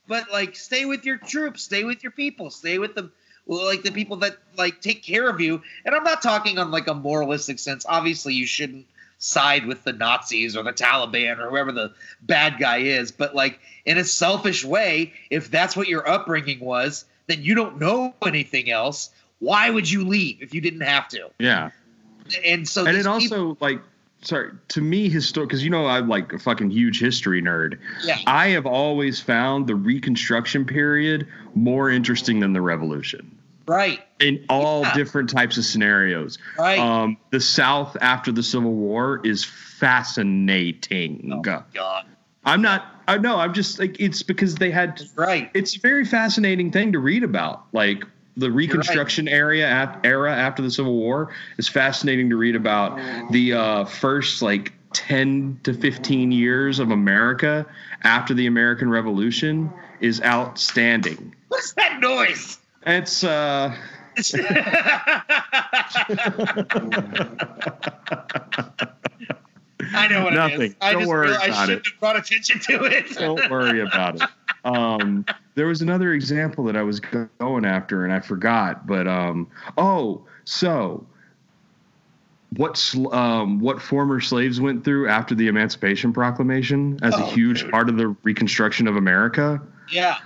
But like, stay with your troops, stay with your people, stay with them. Like the people that like take care of you, and I'm not talking on like a moralistic sense. Obviously, you shouldn't side with the Nazis or the Taliban or whoever the bad guy is. But like in a selfish way, if that's what your upbringing was, then you don't know anything else. Why would you leave if you didn't have to? Yeah. And so, and it also people- like. Sorry, to me, histor- because, you know, I'm like a fucking huge history nerd. Yeah. I have always found the Reconstruction period more interesting than the Revolution. Right. In all yeah. different types of scenarios. Right. Um, the South after the Civil War is fascinating. Oh, my God. I'm not – I no, I'm just like – it's because they had – Right. It's a very fascinating thing to read about, like – the Reconstruction right. area era after the Civil War is fascinating to read about. The uh, first like ten to fifteen years of America after the American Revolution is outstanding. What's that noise? It's uh. I know what Nothing. It is. I Don't just, worry I about shouldn't it. Have brought attention to it. Don't worry about it. Um, there was another example that I was going after and I forgot, but, um, oh, so what, sl- um, what former slaves went through after the Emancipation Proclamation as oh, a huge dude. part of the Reconstruction of America. Yeah.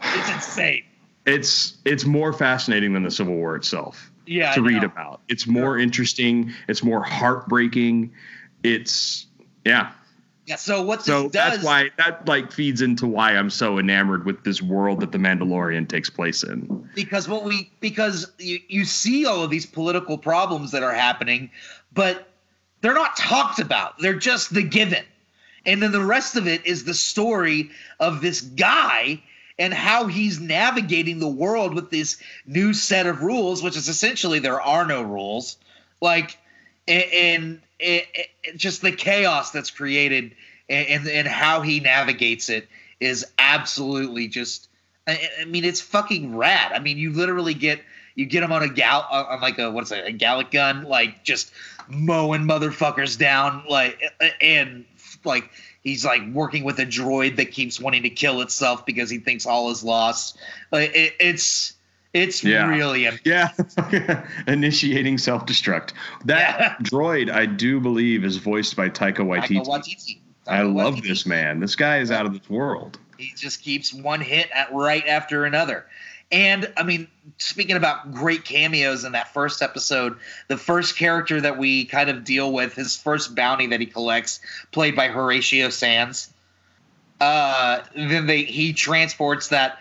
It's insane. It's, it's more fascinating than the Civil War itself yeah, to I read know. about. It's more yeah. interesting. It's more heartbreaking. It's yeah. Yeah, so what so this does... that's why that like feeds into why I'm so enamored with this world that The Mandalorian takes place in. Because what we because you, you see all of these political problems that are happening, but they're not talked about. They're just the given. And then the rest of it is the story of this guy and how he's navigating the world with this new set of rules, which is essentially there are no rules. Like, and, and It, it, just the chaos that's created and, and and how he navigates it is absolutely just I, I mean it's fucking rad. I mean you literally get you get him on a gal on like a what's it, a Gallic gun, like just mowing motherfuckers down, like and like he's like working with a droid that keeps wanting to kill itself because he thinks all is lost. Like it, it's It's yeah. really a- yeah. Initiating self-destruct. That yeah. droid, I do believe, is voiced by Taika Waititi. Taika Waititi. Taika I love Waititi. This man. This guy is out of this world. He just keeps one hit at right after another. And I mean, speaking about great cameos in that first episode, the first character that we kind of deal with, his first bounty that he collects, played by Horatio Sanz. Uh, then they he transports that.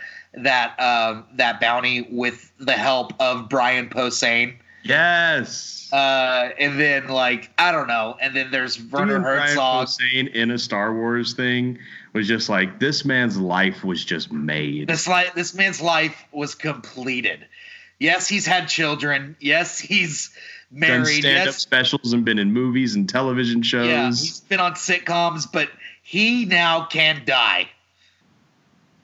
that um that bounty with the help of Brian Posehn. Yes. Uh and then like I don't know, and then there's Werner Herzog. Brian Posehn in a Star Wars thing was just like this man's life was just made. This like this man's life was completed. Yes, he's had children. Yes, he's married. Done stand-up yes. specials and been in movies and television shows. Yeah, he's been on sitcoms, but he now can die.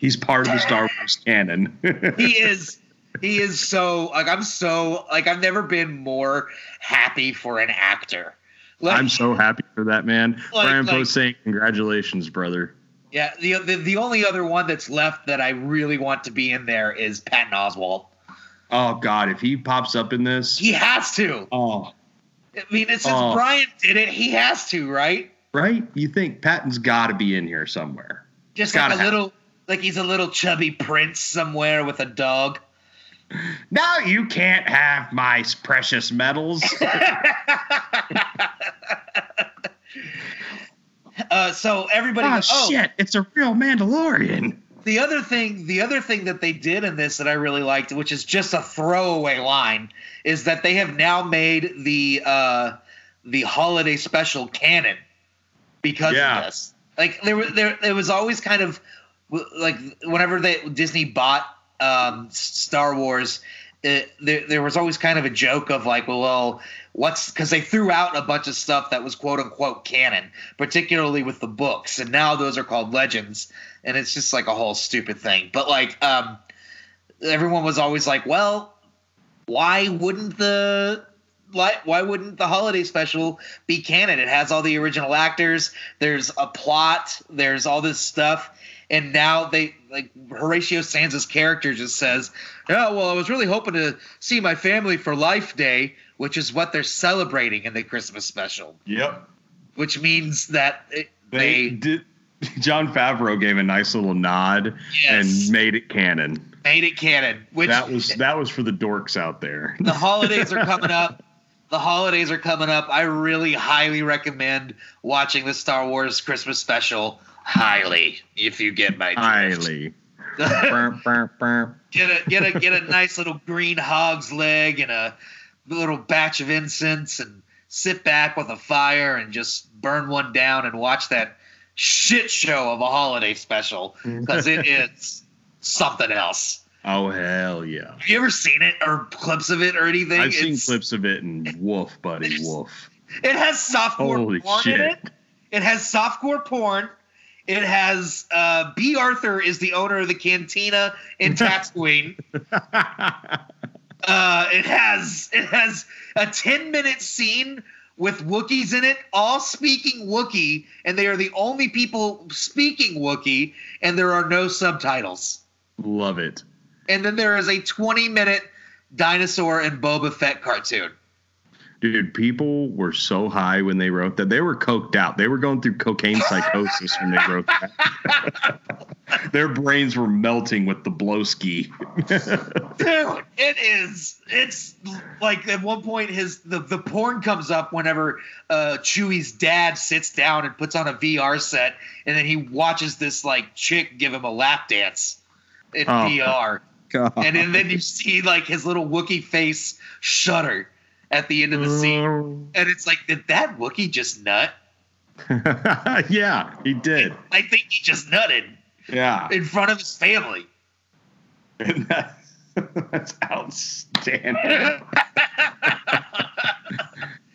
He's part of the Star Wars canon. He is. He is so like I'm so like I've never been more happy for an actor. Like, I'm so happy for that man. Like, Brian like, Posehn, congratulations, brother. Yeah, the, the the only other one that's left that I really want to be in there is Patton Oswalt. Oh God, if he pops up in this, he has to. Oh, I mean, it's since oh. Brian did it, he has to, right? Right? You think Patton's got to be in here somewhere? Just like a happen. little. Like he's a little chubby prince somewhere with a dog. No, you can't have my precious metals. uh, so everybody. Oh, goes, oh shit! It's a real Mandalorian. The other thing, the other thing that they did in this that I really liked, which is just a throwaway line, is that they have now made the uh, the holiday special canon because yeah. of this. Like there was there there was always kind of. Like whenever they Disney bought um, Star Wars, it, there there was always kind of a joke of like, well, what's because they threw out a bunch of stuff that was quote unquote canon, particularly with the books, and now those are called legends, and it's just like a whole stupid thing. But like um, everyone was always like, well, why wouldn't the Why, why wouldn't the holiday special be canon? It has all the original actors. There's a plot. There's all this stuff. And now they like Horatio Sanz's character just says, oh, well, I was really hoping to see my family for Life Day, which is what they're celebrating in the Christmas special. Yep. Which means that it, they, they did. Jon Favreau gave a nice little nod yes. and made it canon. Made it canon. Which that was that was for the dorks out there. The holidays are coming up. The holidays are coming up. I really highly recommend watching the Star Wars Christmas special. Highly, if you get my highly. burr, burr, burr. Get a get a get a nice little green hog's leg and a little batch of incense and sit back with a fire and just burn one down and watch that shit show of a holiday special because it is something else. Oh, hell yeah. Have you ever seen it or clips of it or anything? I've it's, seen clips of it and woof, buddy, woof. It has softcore Holy porn shit. in it. It has softcore porn. It has uh, B. Arthur is the owner of the cantina in Tatooine. uh, it has it has a ten-minute scene with Wookiees in it, all speaking Wookiee, and they are the only people speaking Wookiee, and there are no subtitles. Love it. And then there is a twenty-minute dinosaur and Boba Fett cartoon. Dude, people were so high when they wrote that. They were coked out. They were going through cocaine psychosis when they wrote that. Their brains were melting with the blowski. Dude, it is. It's like at one point his the, the porn comes up whenever uh, Chewie's dad sits down and puts on a V R set, and then he watches this like chick give him a lap dance in oh, V R. God. And, and then you see like his little Wookiee face shudder at the end of the scene, and it's like, did that Wookiee just nut? Yeah, he did. I think he just nutted. Yeah, in front of his family. And that, that's outstanding.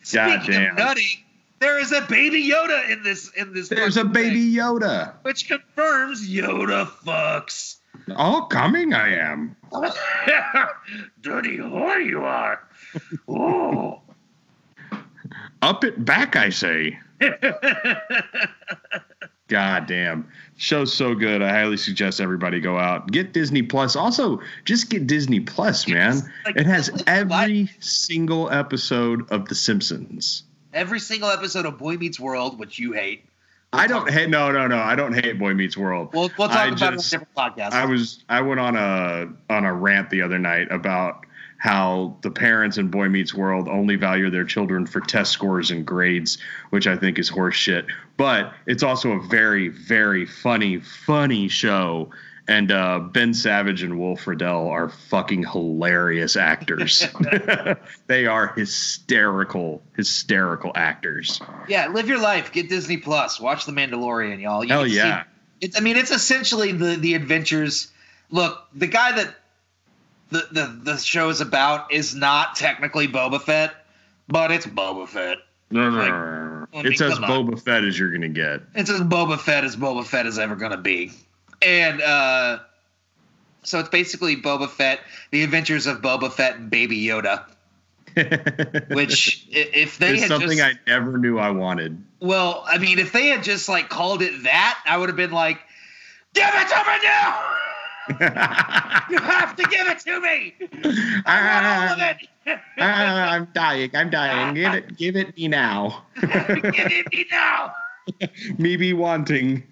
Speaking of nutting, there is a baby Yoda in this. In this, there's a baby thing, Yoda, which confirms Yoda fucks. All coming, I am. Dirty whore, you are. Oh, up it back, I say. God damn, show's so good. I highly suggest everybody go out, get Disney Plus. Also, just get Disney Plus, man. Like, it has every life. single episode of The Simpsons, every single episode of Boy Meets World, which you hate. We'll I don't hate. No, no, no. I don't hate Boy Meets World. We'll, we'll talk I about just, it on a different podcast. I was. I went on a on a rant the other night about how the parents in Boy Meets World only value their children for test scores and grades, which I think is horse shit. But it's also a very, very funny, funny show. And uh, Ben Savage and Wolf Riddell are fucking hilarious actors. They are hysterical, hysterical actors. Yeah, live your life. Get Disney Plus. Watch The Mandalorian, y'all. You Hell yeah. It's, I mean, it's essentially the, the adventures. Look, the guy that the, the, the show is about is not technically Boba Fett, but it's Boba Fett. No, no, no. Like, it's as Boba on. Fett as you're going to get. It's as Boba Fett as Boba Fett is ever going to be. And uh, so it's basically Boba Fett, the adventures of Boba Fett and Baby Yoda, which if they it's had something just, I never knew I wanted. Well, I mean, if they had just like called it that, I would have been like, give it to me now. You have to give it to me. I, I, it. I, I'm dying. I'm dying. Give it. Give it me now. Give it me now. Me be wanting.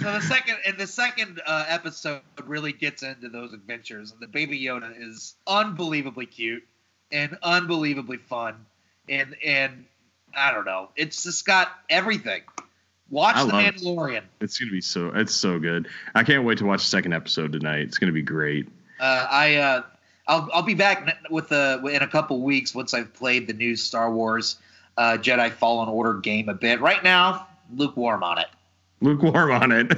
So the second and the second uh, episode really gets into those adventures, and the Baby Yoda is unbelievably cute and unbelievably fun, and and I don't know, it's just got everything. Watch I The Mandalorian. It. It's gonna be so it's so good. I can't wait to watch the second episode tonight. It's gonna be great. Uh, I uh, I'll I'll be back with the in a couple weeks once I've played the new Star Wars uh, Jedi Fallen Order game a bit. Right now, lukewarm on it. Lukewarm on it.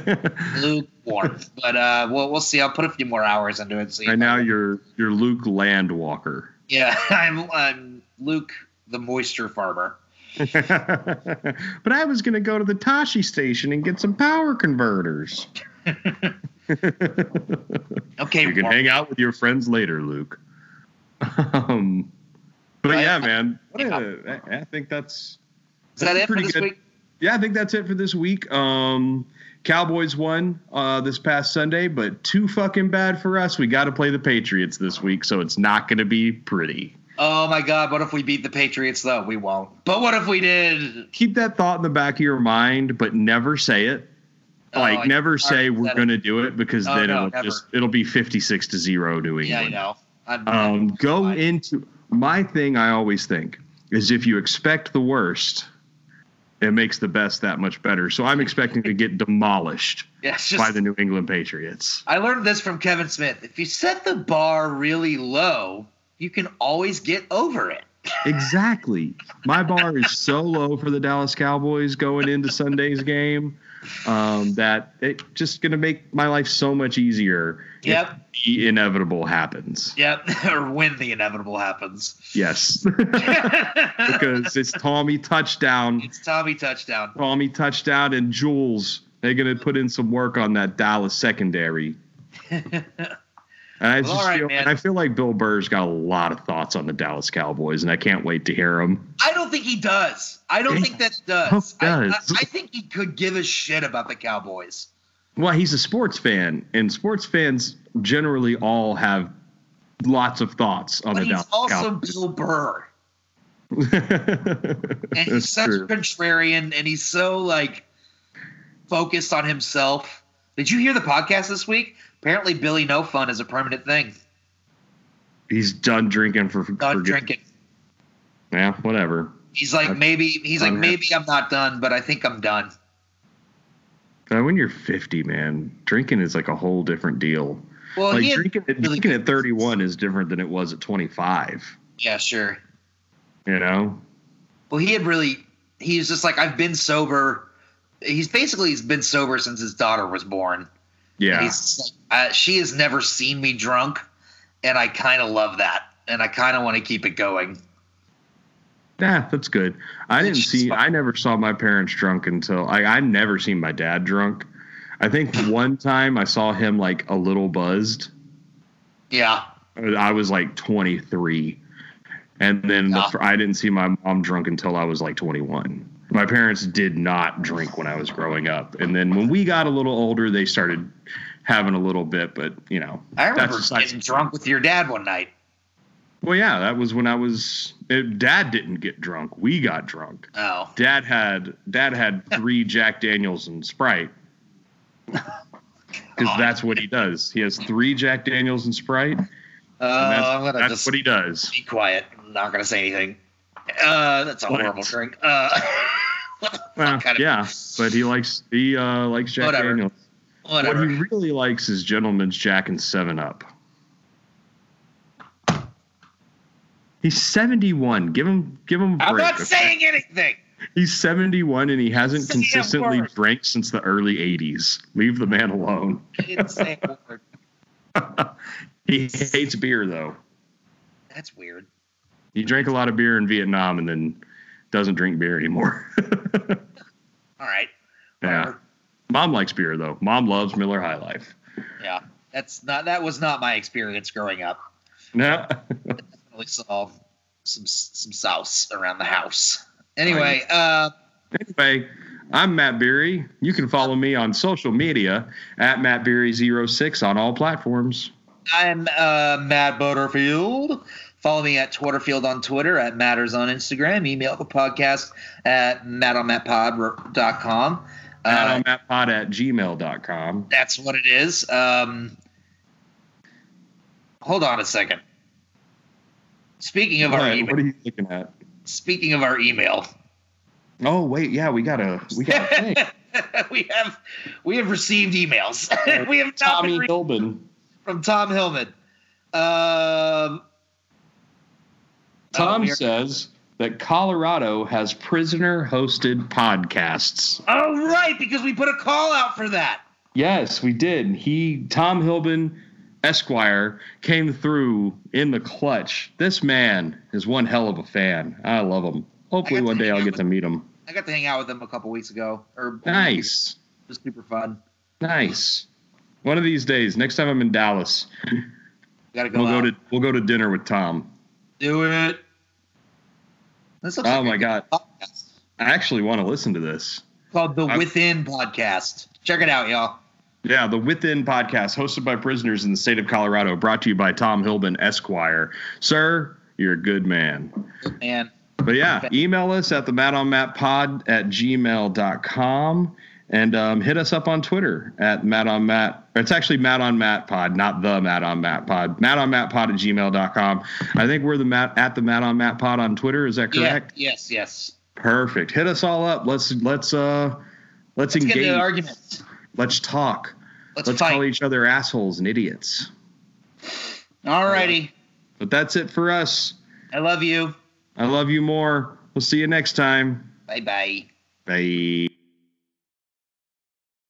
Lukewarm, but uh, we'll we'll see. I'll put a few more hours into it. So right now, you're you're Luke Landwalker. Yeah, I'm I'm Luke the moisture farmer. But I was gonna go to the Tashi station and get some power converters. Okay, you can warm. hang out with your friends later, Luke. um, but I, yeah, I, man, I, I think that's is that's that it for this good. week? Yeah, I think that's it for this week. Um, Cowboys won uh, this past Sunday, but too fucking bad for us. We got to play the Patriots this week, so it's not going to be pretty. Oh, my God. What if we beat the Patriots, though? We won't. But what if we did? Keep that thought in the back of your mind, but never say it. Like, oh, never say we're going to do it, because oh, then no, it'll, just, it'll be fifty-six to zero New England. Yeah, I know. Um, go fine. into – my thing I always think is if you expect the worst – it makes the best that much better. So I'm expecting to get demolished yeah, just, by the New England Patriots. I learned this from Kevin Smith. If you set the bar really low, you can always get over it. Exactly. My bar is so low for the Dallas Cowboys going into Sunday's game um, that it's just going to make my life so much easier yep. if the inevitable happens. Yep, or when the inevitable happens. Yes, because it's Tommy touchdown. It's Tommy touchdown. Tommy touchdown and Jules. They're going to put in some work on that Dallas secondary. And I, well, just right, feel, and I feel like Bill Burr's got a lot of thoughts on the Dallas Cowboys, and I can't wait to hear him. I don't think he does. I don't yeah. think that does. Oh, I, does. I, I think he could give a shit about the Cowboys. Well, he's a sports fan, and sports fans generally all have lots of thoughts on but the Dallas Cowboys. But he's also Bill Burr. And he's such a contrarian, and he's so like focused on himself. Did you hear the podcast this week? Apparently, Billy No Fun is a permanent thing. He's done drinking for done for drinking. Good. Yeah, whatever. He's like, I, maybe he's I'm like happy. maybe I'm not done, but I think I'm done. When you're fifty, man, drinking is like a whole different deal. Well, like drinking, really drinking at thirty-one is different than it was at twenty-five. Yeah, sure. You know? Well, he had really – he was just like, I've been sober. He's basically he's been sober since his daughter was born. Yeah. And he's like, uh, she has never seen me drunk, and I kind of love that, and I kind of want to keep it going. Yeah, that's good. I didn't see – I never saw my parents drunk until – I I never seen my dad drunk. I think one time I saw him like a little buzzed. Yeah. I was like twenty-three. And then yeah. the, I didn't see my mom drunk until I was like twenty-one. My parents did not drink when I was growing up. And then when we got a little older, they started having a little bit. But, you know. I remember that's getting drunk with your dad one night. Well, yeah, that was when I was – Dad didn't get drunk. We got drunk. Oh. Dad had Dad had three Jack Daniels and Sprite. Because that's what he does. He has three Jack Daniels and Sprite. Uh, and that's I'm gonna that's just what he does. Be quiet. I'm not going to say anything. Uh, that's a what horrible is? drink. Uh, well, yeah, of... but he likes he uh, likes Jack Whatever. Daniels. Whatever. What he really likes is Gentleman's Jack and seven up. He's seventy-one. Give him, give him a break. I'm not okay? saying anything. He's seventy-one, and he hasn't Say consistently drank since the early eighties. Leave the man alone. He didn't say a word. He hates beer, though. That's weird. He drank a lot of beer in Vietnam and then doesn't drink beer anymore. All right. Yeah. Mom likes beer, though. Mom loves Miller High Life. Yeah. That's not. That was not my experience growing up. No. I definitely saw some, some sauce around the house. Anyway, uh, anyway, I'm Matt Beery. You can follow me on social media at Matt Beery zero six on all platforms. I'm uh, Matt Butterfield. Follow me at Twitterfield on Twitter, at Matters on Instagram. Email the podcast at Matt on Matt Pod dot com. Uh, Matt on Matt Pod at gmail dot com. That's what it is. Um, hold on a second. Speaking of all our right, email. What are you looking at? Speaking of our email. Oh wait, yeah, we got a we got a thing. we have we have received emails. we have not Tommy Hilbun from Tom Hilbun. Uh, Tom oh, says that Colorado has prisoner-hosted podcasts. Oh right, because we put a call out for that. Yes, we did. He Tom Hilbun Esquire came through in the clutch. This man is one hell of a fan. I love him. Hopefully one day I'll get to meet him. I got to hang out with him a couple weeks ago. Or nice. It was super fun. Nice. One of these days, next time I'm in Dallas, gotta go we'll out. go to we'll go to dinner with Tom. Do it. This looks oh like my god! Podcast. I actually want to listen to this. It's called the I, Within Podcast. Check it out, y'all. Yeah, the Within Podcast, hosted by prisoners in the state of Colorado, brought to you by Tom Hilbun Esquire. Sir, you're a good man. Good man. But yeah, email us at the Matt on Matt Pod at gmail dot com, and um, hit us up on Twitter at Matt on Matt. It's actually Matt on Matt Pod, not the Matt on Matt Pod. Matt on Matt Pod at gmail dot com. I think we're the Matt at the Matt on Matt Pod on Twitter. Is that correct? Yeah, yes, yes. Perfect. Hit us all up. Let's let's uh let's, let's engage. Get into the arguments. Let's talk. Let's, Let's call each other assholes and idiots. All righty. But that's it for us. I love you. I love you more. We'll see you next time. Bye-bye. Bye.